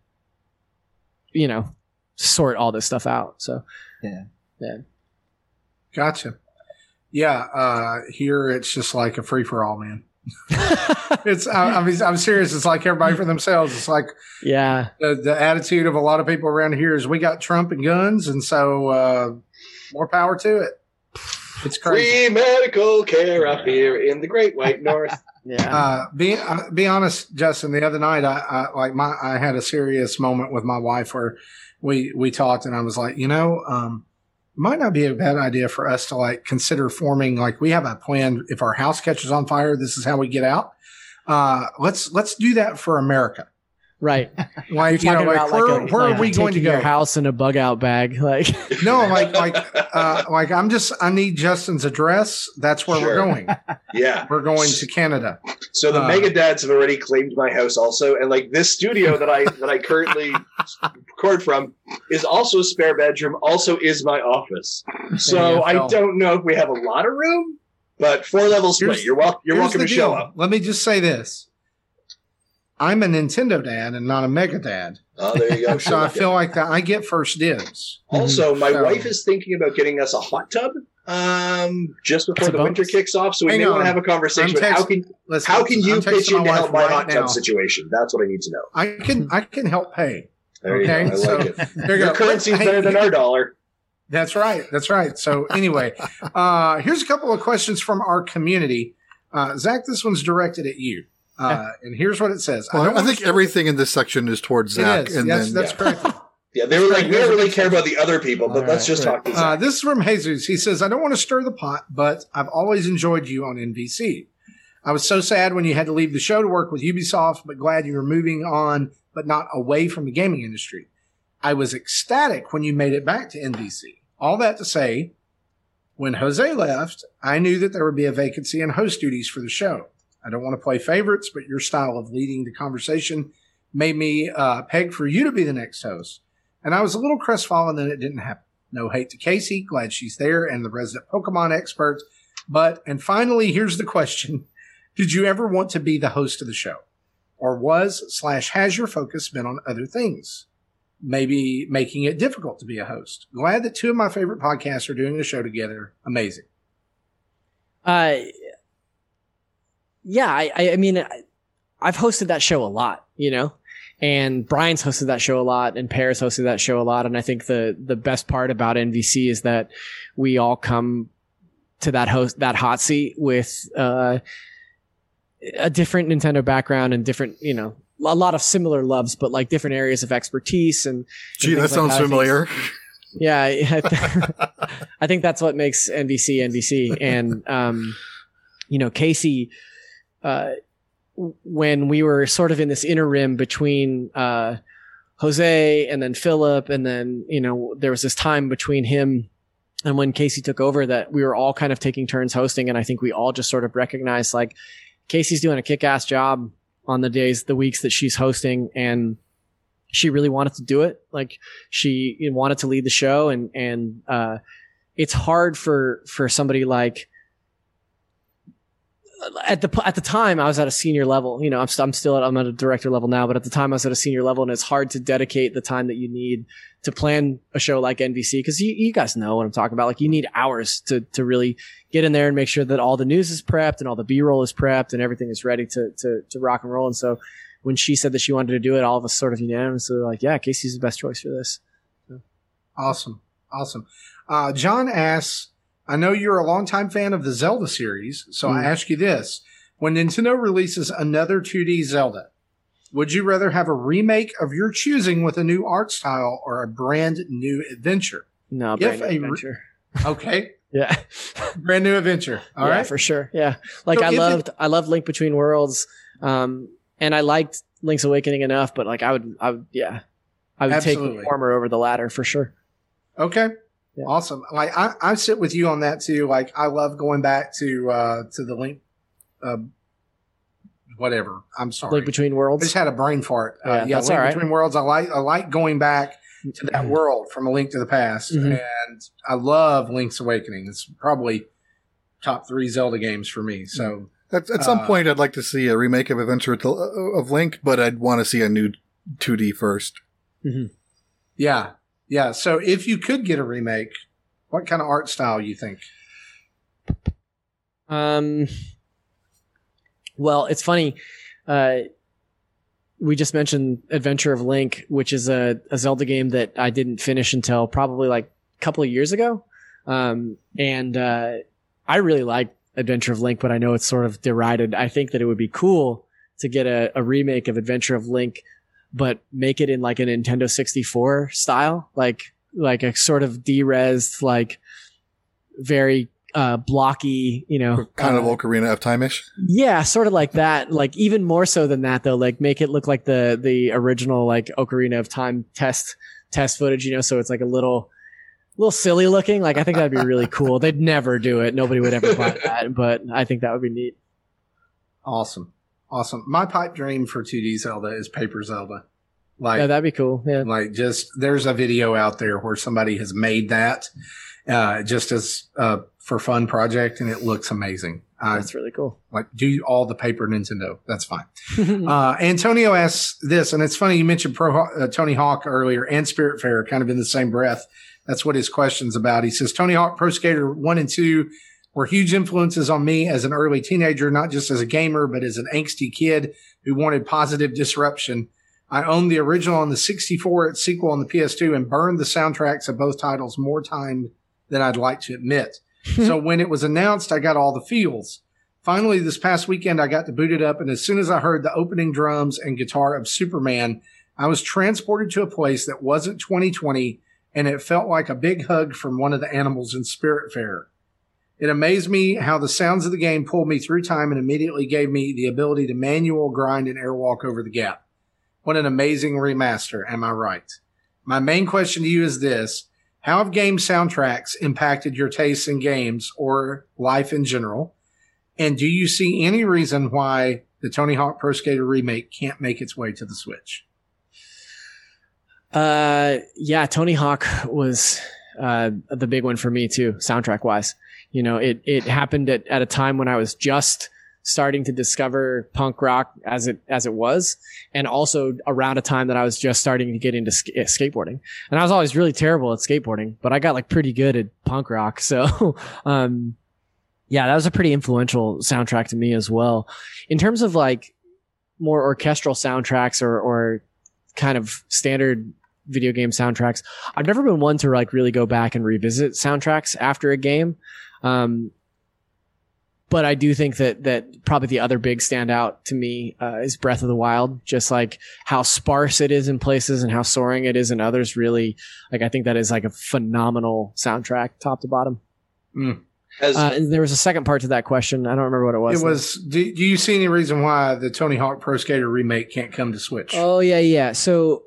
you know, sort all this stuff out. So yeah, yeah, gotcha. Yeah, uh, here it's just like a free for all, man. it's I, I mean, I'm serious. It's like everybody for themselves. It's like, yeah, the, the attitude of a lot of people around here is we got Trump and guns, and so uh, more power to it. It's crazy. Free medical care up here in the Great White North. Yeah. Uh, be uh, be honest, Justin. The other night, I, I like my I had a serious moment with my wife where we we talked, and I was like, you know, um, it might not be a bad idea for us to like consider forming. Like, we have a plan. If our house catches on fire, this is how we get out. Uh, let's let's do that for America. Right. Like, you know, like, where, like a, where like are we going to go? Your house in a bug out bag. Like, no, like, like, uh, like, I'm just, I need Justin's address. That's where sure. we're going. Yeah. We're going to Canada. So the uh, mega dads have already claimed my house also. And like this studio that I, that I currently record from is also a spare bedroom, also is my office. So I don't know if we have a lot of room, but four levels split. You're, wel- you're welcome to show up. Let me just say this. I'm a Nintendo dad and not a mega dad. Oh, there you go. Sure. So I feel like that I get first dibs. Also, my so. wife is thinking about getting us a hot tub um, just before That's the winter kicks off. So we Hang may on. want to have a conversation. Text- how can Listen, how can you pitch in to help my right hot now. tub situation? That's what I need to know. I can I can help pay. There okay? you go. I so, like it. There you Your go. currency is better than our dollar. That's right. That's right. So anyway, uh, here's a couple of questions from our community. Uh, Zach, this one's directed at you. Uh, and here's what it says. Well, I, don't I think to... everything in this section is towards Zach. It is. And yes, then, that's yeah. correct. Yeah, they were like, we don't really care about the other people, but right, let's just right. talk to Zach. Uh, this is from Jesus. He says, I don't want to stir the pot, but I've always enjoyed you on N V C. I was so sad when you had to leave the show to work with Ubisoft, but glad you were moving on, but not away from the gaming industry. I was ecstatic when you made it back to N V C. All that to say, when Jose left, I knew that there would be a vacancy in host duties for the show. I don't want to play favorites, but your style of leading the conversation made me uh, peg for you to be the next host. And I was a little crestfallen that it didn't happen. No hate to Casey. Glad she's there and the resident Pokemon expert. But, and finally, here's the question. Did you ever want to be the host of the show? Or was slash has your focus been on other things? Maybe making it difficult to be a host. Glad that two of my favorite podcasts are doing a show together. Amazing. Uh. Yeah, I, I mean, I, I've hosted that show a lot, you know, and Brian's hosted that show a lot and Pear's hosted that show a lot. And I think the the best part about N V C is that we all come to that host, that hot seat with uh, a different Nintendo background and different, you know, a lot of similar loves, but like different areas of expertise. And, and Gee, that like sounds that. familiar. Yeah, I, th- I think that's what makes N V C N V C. And, um, you know, Casey... Uh, when we were sort of in this interim between uh, Jose and then Philip, and then, you know, there was this time between him and when Casey took over that we were all kind of taking turns hosting. And I think we all just sort of recognized like Casey's doing a kick-ass job on the days, the weeks that she's hosting. And she really wanted to do it. Like she wanted to lead the show. And, and uh, it's hard for, for somebody like, At the at the time, I was at a senior level. You know, I'm, st- I'm still at, I'm at a director level now, but at the time I was at a senior level, and it's hard to dedicate the time that you need to plan a show like N V C because you, you guys know what I'm talking about. Like, you need hours to to really get in there and make sure that all the news is prepped and all the B-roll is prepped and everything is ready to to to rock and roll. And so when she said that she wanted to do it, all of us sort of unanimously were like, yeah, Casey's the best choice for this. So. Awesome, awesome. Uh, John asks, I know you're a longtime fan of the Zelda series, so mm. I ask you this. When Nintendo releases another two D Zelda, would you rather have a remake of your choosing with a new art style or a brand new adventure? No, brand if new adventure. Re- okay. Yeah. Brand new adventure. All yeah, right. For sure. Yeah. Like so I loved it- I loved Link Between Worlds. Um, and I liked Link's Awakening enough, but like I would I would yeah. I would Absolutely. take the former over the latter for sure. Okay. Yeah. Awesome. Like I, I sit with you on that too. Like I love going back to uh, to the Link, uh, whatever. I'm sorry. Link Between Worlds. I just had a brain fart. Uh, yeah, yeah that's Link all right. Between Worlds. I like I like going back to that world from A Link to the Past. Mm-hmm. And I love Link's Awakening. It's probably top three Zelda games for me. So at, at some uh, point, I'd like to see a remake of Adventure of Link, but I'd want to see a new two D first. Mm-hmm. Yeah. Yeah. So if you could get a remake, what kind of art style you think? Um, well, it's funny. Uh, we just mentioned Adventure of Link, which is a, a Zelda game that I didn't finish until probably like a couple of years ago. Um, and, uh, I really like Adventure of Link, but I know it's sort of derided. I think that it would be cool to get a, a remake of Adventure of Link, but make it in like a Nintendo sixty-four style, like, like a sort of de-resed, like very, uh, blocky, you know, kind uh, of Ocarina of Time-ish. Yeah. Sort of like that. Like even more so than that though, like make it look like the, the original, like Ocarina of Time test, test footage, you know? So it's like a little, little silly looking. Like I think that'd be really cool. They'd never do it. Nobody would ever buy that, but I think that would be neat. Awesome. Awesome. My pipe dream for two D Zelda is Paper Zelda. Like, yeah, that'd be cool. Yeah. Like just, there's a video out there where somebody has made that, uh, just as, uh, for fun project. And it looks amazing. Uh, That's really cool. Like do all the paper Nintendo. That's fine. uh, Antonio asks this, and it's funny. You mentioned Pro, uh, Tony Hawk earlier and Spiritfarer kind of in the same breath. That's what his question's about. He says, Tony Hawk Pro Skater one and two were huge influences on me as an early teenager, not just as a gamer, but as an angsty kid who wanted positive disruption. I owned the original on the sixty-four, its sequel on the P S two, and burned the soundtracks of both titles more time than I'd like to admit. So when it was announced, I got all the feels. Finally, this past weekend, I got to boot it up, and as soon as I heard the opening drums and guitar of Superman, I was transported to a place that wasn't twenty twenty, and it felt like a big hug from one of the animals in Spiritfarer. It amazed me how the sounds of the game pulled me through time and immediately gave me the ability to manual grind and airwalk over the gap. What an amazing remaster, am I right? My main question to you is this. How have game soundtracks impacted your tastes in games or life in general? And do you see any reason why the Tony Hawk Pro Skater remake can't make its way to the Switch? Uh, yeah, Tony Hawk was uh, the big one for me too, soundtrack-wise. You know, it it happened at, at a time when I was just starting to discover punk rock as it as it was, and also around a time that I was just starting to get into sk- skateboarding. And I was always really terrible at skateboarding, but I got like pretty good at punk rock. So, um, yeah, that was a pretty influential soundtrack to me as well. In terms of like more orchestral soundtracks or or kind of standard video game soundtracks, I've never been one to like really go back and revisit soundtracks after a game. Um, but I do think that, that probably the other big standout to me, uh, is Breath of the Wild, just like how sparse it is in places and how soaring it is in others. Really, like, I think that is like a phenomenal soundtrack top to bottom. Mm. As, uh, and there was a second part to that question. I don't remember what it was. It was, do, do you see any reason why the Tony Hawk Pro Skater remake can't come to Switch? Oh yeah. Yeah. So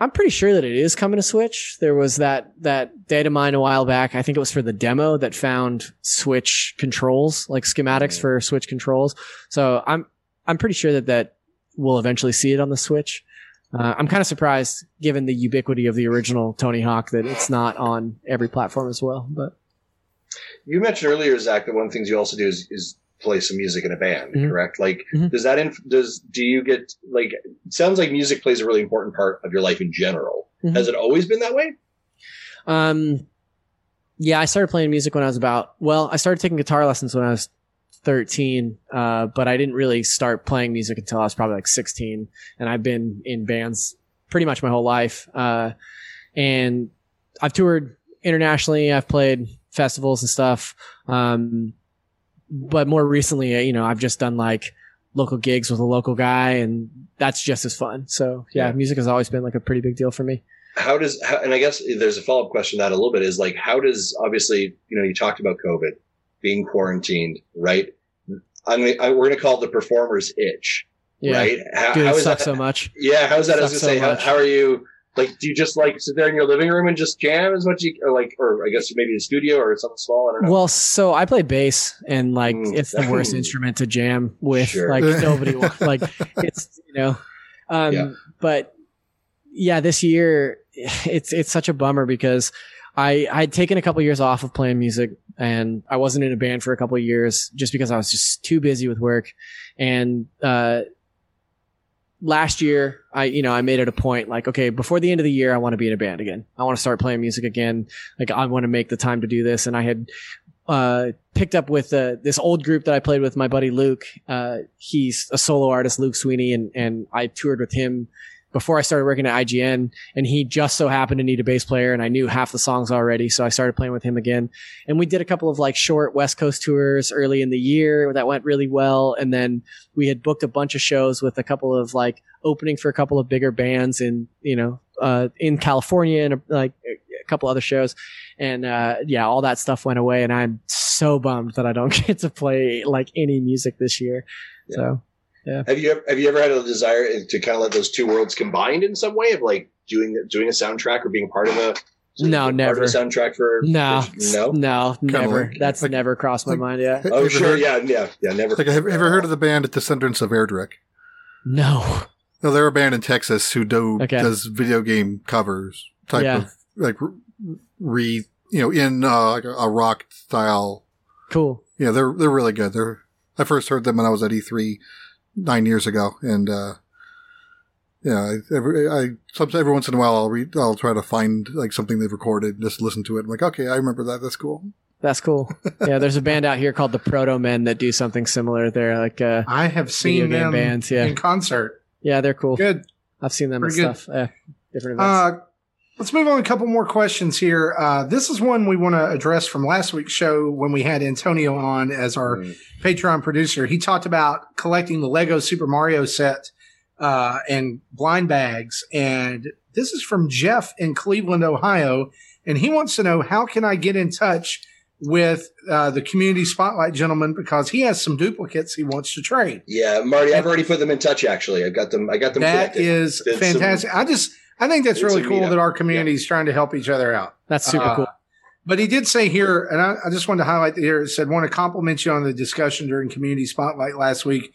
I'm pretty sure that it is coming to Switch. There was that, that data mine a while back. I think it was for the demo that found Switch controls, like schematics for Switch controls. So I'm, I'm pretty sure that that will eventually see it on the Switch. Uh, I'm kind of surprised given the ubiquity of the original Tony Hawk that it's not on every platform as well, but. You mentioned earlier, Zach, that one of the things you also do is, is play some music in a band, mm-hmm. correct? Like, mm-hmm. does that, inf- does, do you get, like, it sounds like music plays a really important part of your life in general. Mm-hmm. Has it always been that way? Um, yeah, I started playing music when I was about, well, I started taking guitar lessons when I was thirteen, uh, but I didn't really start playing music until I was probably like sixteen. And I've been in bands pretty much my whole life. Uh, and I've toured internationally. I've played festivals and stuff. Um, But more recently, you know, I've just done like local gigs with a local guy, and that's just as fun. So yeah, yeah. Music has always been like a pretty big deal for me. How does, how, and I guess there's a follow-up question to that a little bit is like, how does, obviously, you know, you talked about COVID being quarantined, right? I mean, I, we're going to call it the performer's itch, yeah. right? How, Dude, how it is sucks that, so much. Yeah. How's that? I was going to say, how, how are you? Like, do you just like sit there in your living room and just jam as much you or like, or I guess maybe in a studio or something small? I don't know. Well, so I play bass, and like mm, it's the worst instrument to jam with. Sure. Like nobody wants, like it's you know, um, yeah. But yeah, this year it's it's such a bummer because I I'd taken a couple of years off of playing music, and I wasn't in a band for a couple of years just because I was just too busy with work. And uh, last year, I you know I made it a point, like, okay, before the end of the year, I want to be in a band again. I want to start playing music again. Like, I want to make the time to do this. And I had uh, picked up with uh, this old group that I played with my buddy Luke. Uh, he's a solo artist, Luke Sweeney, and and I toured with him before I started working at I G N, and he just so happened to need a bass player, and I knew half the songs already, so I started playing with him again. And we did a couple of like short West Coast tours early in the year that went really well, and then we had booked a bunch of shows with a couple of like opening for a couple of bigger bands in, you know, uh, in California, and like a couple other shows. And uh, yeah, all that stuff went away, and I'm so bummed that I don't get to play like any music this year. Yeah. So. Yeah. Have you have you ever had a desire to kind of let those two worlds combine in some way of like doing doing a soundtrack or being part of a no never part of a soundtrack for no for, no no never like, that's like, never crossed like, my mind yeah oh sure heard, yeah yeah yeah never like have you ever heard of the band At the Sentence of Erdrich? No, no, they're a band in Texas who do okay. does video game covers type yeah. of like re you know in uh, like a rock style cool yeah they're they're really good they're I first heard them when I was at E three. Nine years ago, and uh, yeah, I, every, I sometimes every once in a while I'll read, I'll try to find like something they've recorded, just listen to it. I'm like, okay, I remember that. That's cool. That's cool. Yeah, there's a band out here called the Proto Men that do something similar. They're like, uh, I have seen them bands, yeah. in concert. Yeah, they're cool. Good. I've seen them Pretty and good. stuff. Uh, different events. Uh, let's move on. A couple more questions here. Uh, this is one we want to address from last week's show when we had Antonio on as our mm. Patreon producer. He talked about collecting the Lego Super Mario set uh, and blind bags. And this is from Jeff in Cleveland, Ohio. And he wants to know, how can I get in touch with uh, the Community Spotlight gentleman, because he has some duplicates he wants to trade? Yeah, Marty, I've already put them in touch, actually. I've got them. I got them. That connected. is Did fantastic. Some- I just... I think that's it's really cool that our community yeah. is trying to help each other out. That's super uh, cool. But he did say here, and I, I just wanted to highlight here, it said, want to compliment you on the discussion during Community Spotlight last week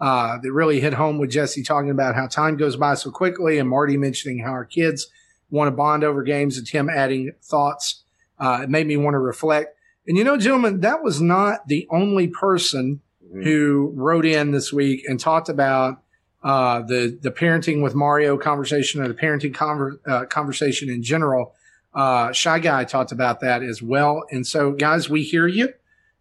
uh, that really hit home with Jesse talking about how time goes by so quickly and Marty mentioning how our kids want to bond over games and Tim adding thoughts. Uh, it made me want to reflect. And, you know, gentlemen, that was not the only person mm-hmm. who wrote in this week and talked about Uh, the, the parenting with Mario conversation or the parenting conver- uh, conversation in general. Uh, Shy Guy talked about that as well. And so, guys, we hear you,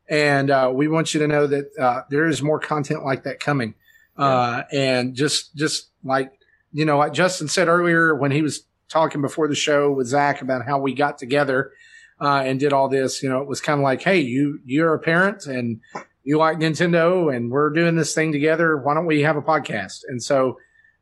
and uh, we want you to know that uh, there is more content like that coming. Uh, yeah. And just, just like, you know, like Justin said earlier when he was talking before the show with Zach about how we got together uh, and did all this, you know, it was kind of like, hey, you, you're a parent and you like Nintendo and we're doing this thing together. Why don't we have a podcast? And so,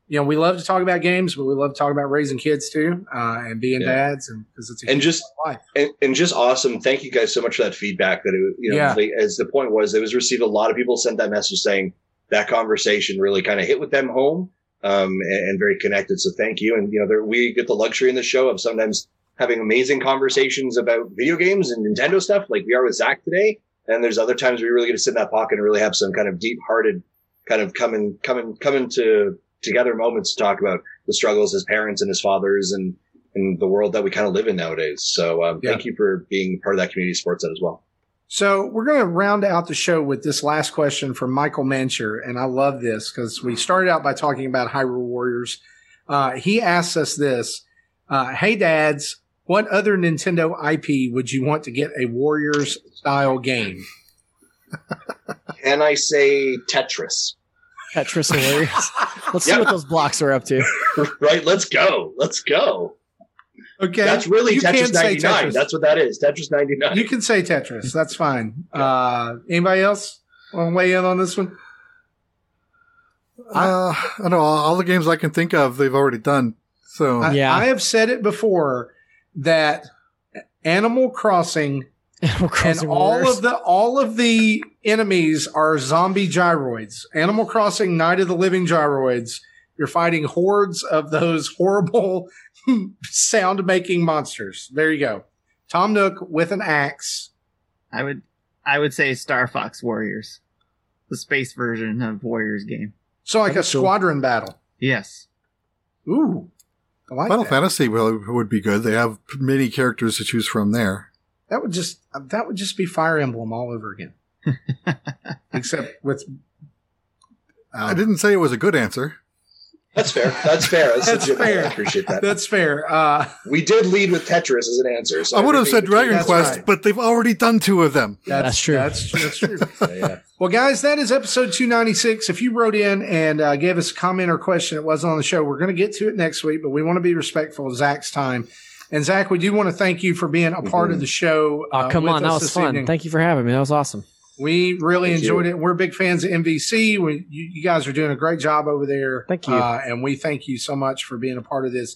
you know, we love to talk about games, but we love to talk about raising kids too, uh, and being yeah. dads, and because it's a and just life. And, and just awesome. Thank you guys so much for that feedback. That it, you know, yeah. they, as the point was, it was received. A lot of people sent that message saying that conversation really kind of hit with them home, um, and, and very connected. So thank you. And you know, there, we get the luxury in the show of sometimes having amazing conversations about video games and Nintendo stuff, like we are with Zach today. And there's other times we really get to sit in that pocket and really have some kind of deep-hearted, kind of coming, coming, coming to together moments to talk about the struggles as parents and as fathers, and and the world that we kind of live in nowadays. So um, yeah. thank you for being part of that community support set as well. So we're going to round out the show with this last question from Michael Mancher, and I love this because we started out by talking about Hyrule Warriors. Uh, he asks us this: uh, "Hey, dads. What other Nintendo I P would you want to get a Warriors-style game?" Can I say Tetris? Tetris Warriors. Let's yeah. see what those blocks are up to. Right, let's go. Let's go. Okay. That's really you Tetris ninety-nine. Tetris. That's what that is, Tetris ninety-nine. You can say Tetris. That's fine. Yeah. Uh, anybody else want to weigh in on this one? Uh, I don't know. All the games I can think of, they've already done. So I, yeah. I have said it before, that Animal Crossing, Animal Crossing and all Warriors. of the all of the enemies are zombie gyroids. Animal Crossing, Night of the Living Gyroids. You're fighting hordes of those horrible sound-making monsters. There you go. Tom Nook with an axe. I would I would say Star Fox Warriors, the space version of Warriors game. So like That's a cool. squadron battle. Yes. Ooh. I like Final that. Fantasy really would be good. They have many characters to choose from there. That would just that would just be Fire Emblem all over again. Except with... Um, I didn't say it was a good answer. That's fair. That's fair. That's, That's fair. I appreciate that. That's fair. Uh, we did lead with Tetris as an answer. So I would have said Dragon Quest, right. But they've already done two of them. That's, that's true. That's true. That's true. So, yeah. Well, guys, that is episode two ninety-six. If you wrote in and uh, gave us a comment or question that wasn't on the show, we're going to get to it next week, but we want to be respectful of Zach's time. And, Zach, we do want to thank you for being a part mm-hmm. of the show. Uh, oh, come on. That was fun. Evening. Thank you for having me. That was awesome. We really thank enjoyed you. It. We're big fans of M V C. We, you, you guys are doing a great job over there. Thank you. Uh, and we thank you so much for being a part of this.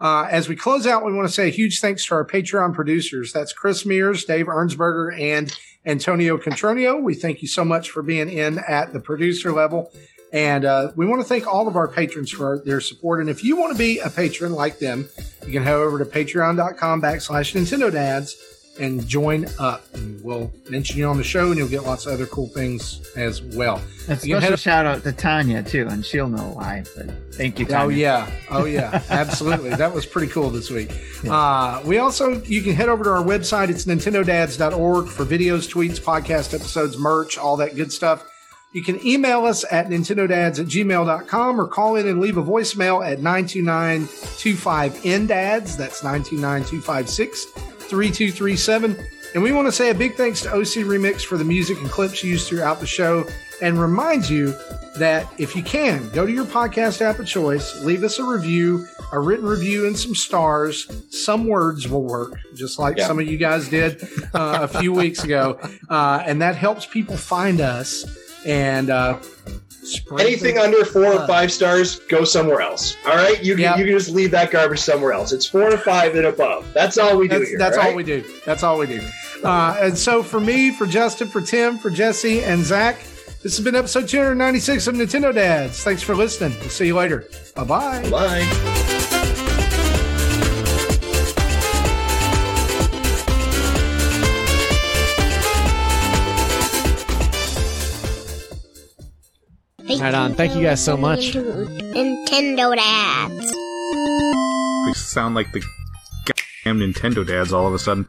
Uh, as we close out, we want to say a huge thanks to our Patreon producers. That's Chris Mears, Dave Ernsberger, and Antonio Contronio. We thank you so much for being in at the producer level. And uh, we want to thank all of our patrons for their support. And if you want to be a patron like them, you can head over to patreon.com backslash Nintendo Dads and join up. And we'll mention you on the show, and you'll get lots of other cool things as well. A special shout out to Tanya, too, and she'll know why. But thank you, Tanya. Oh, yeah. Oh, yeah. Absolutely. That was pretty cool this week. Yeah. Uh, we also, you can head over to our website. It's nintendodads dot org for videos, tweets, podcast episodes, merch, all that good stuff. You can email us at nintendodads at gmail dot com or call in and leave a voicemail at nine two nine, two five N dads. That's nine two nine, two five six, three two three seven. And we want to say a big thanks to O C Remix for the music and clips used throughout the show, and remind you that if you can, go to your podcast app of choice, leave us a review, a written review, and some stars. Some words will work, just like yeah. some of you guys did uh, a few weeks ago. Uh, and that helps people find us. And uh, anything under four uh, or five stars, go somewhere else. All right, you can yep. you can just leave that garbage somewhere else. It's four or five and above. That's all we do that's, here. That's right? all we do. That's all we do. Uh, and so for me, for Justin, for Tim, for Jesse, and Zach, this has been episode two ninety-six of Nintendo Dads. Thanks for listening. We'll see you later. Bye bye. Bye. Right on. Thank you guys so much. Nintendo Dads. They sound like the goddamn Nintendo Dads all of a sudden.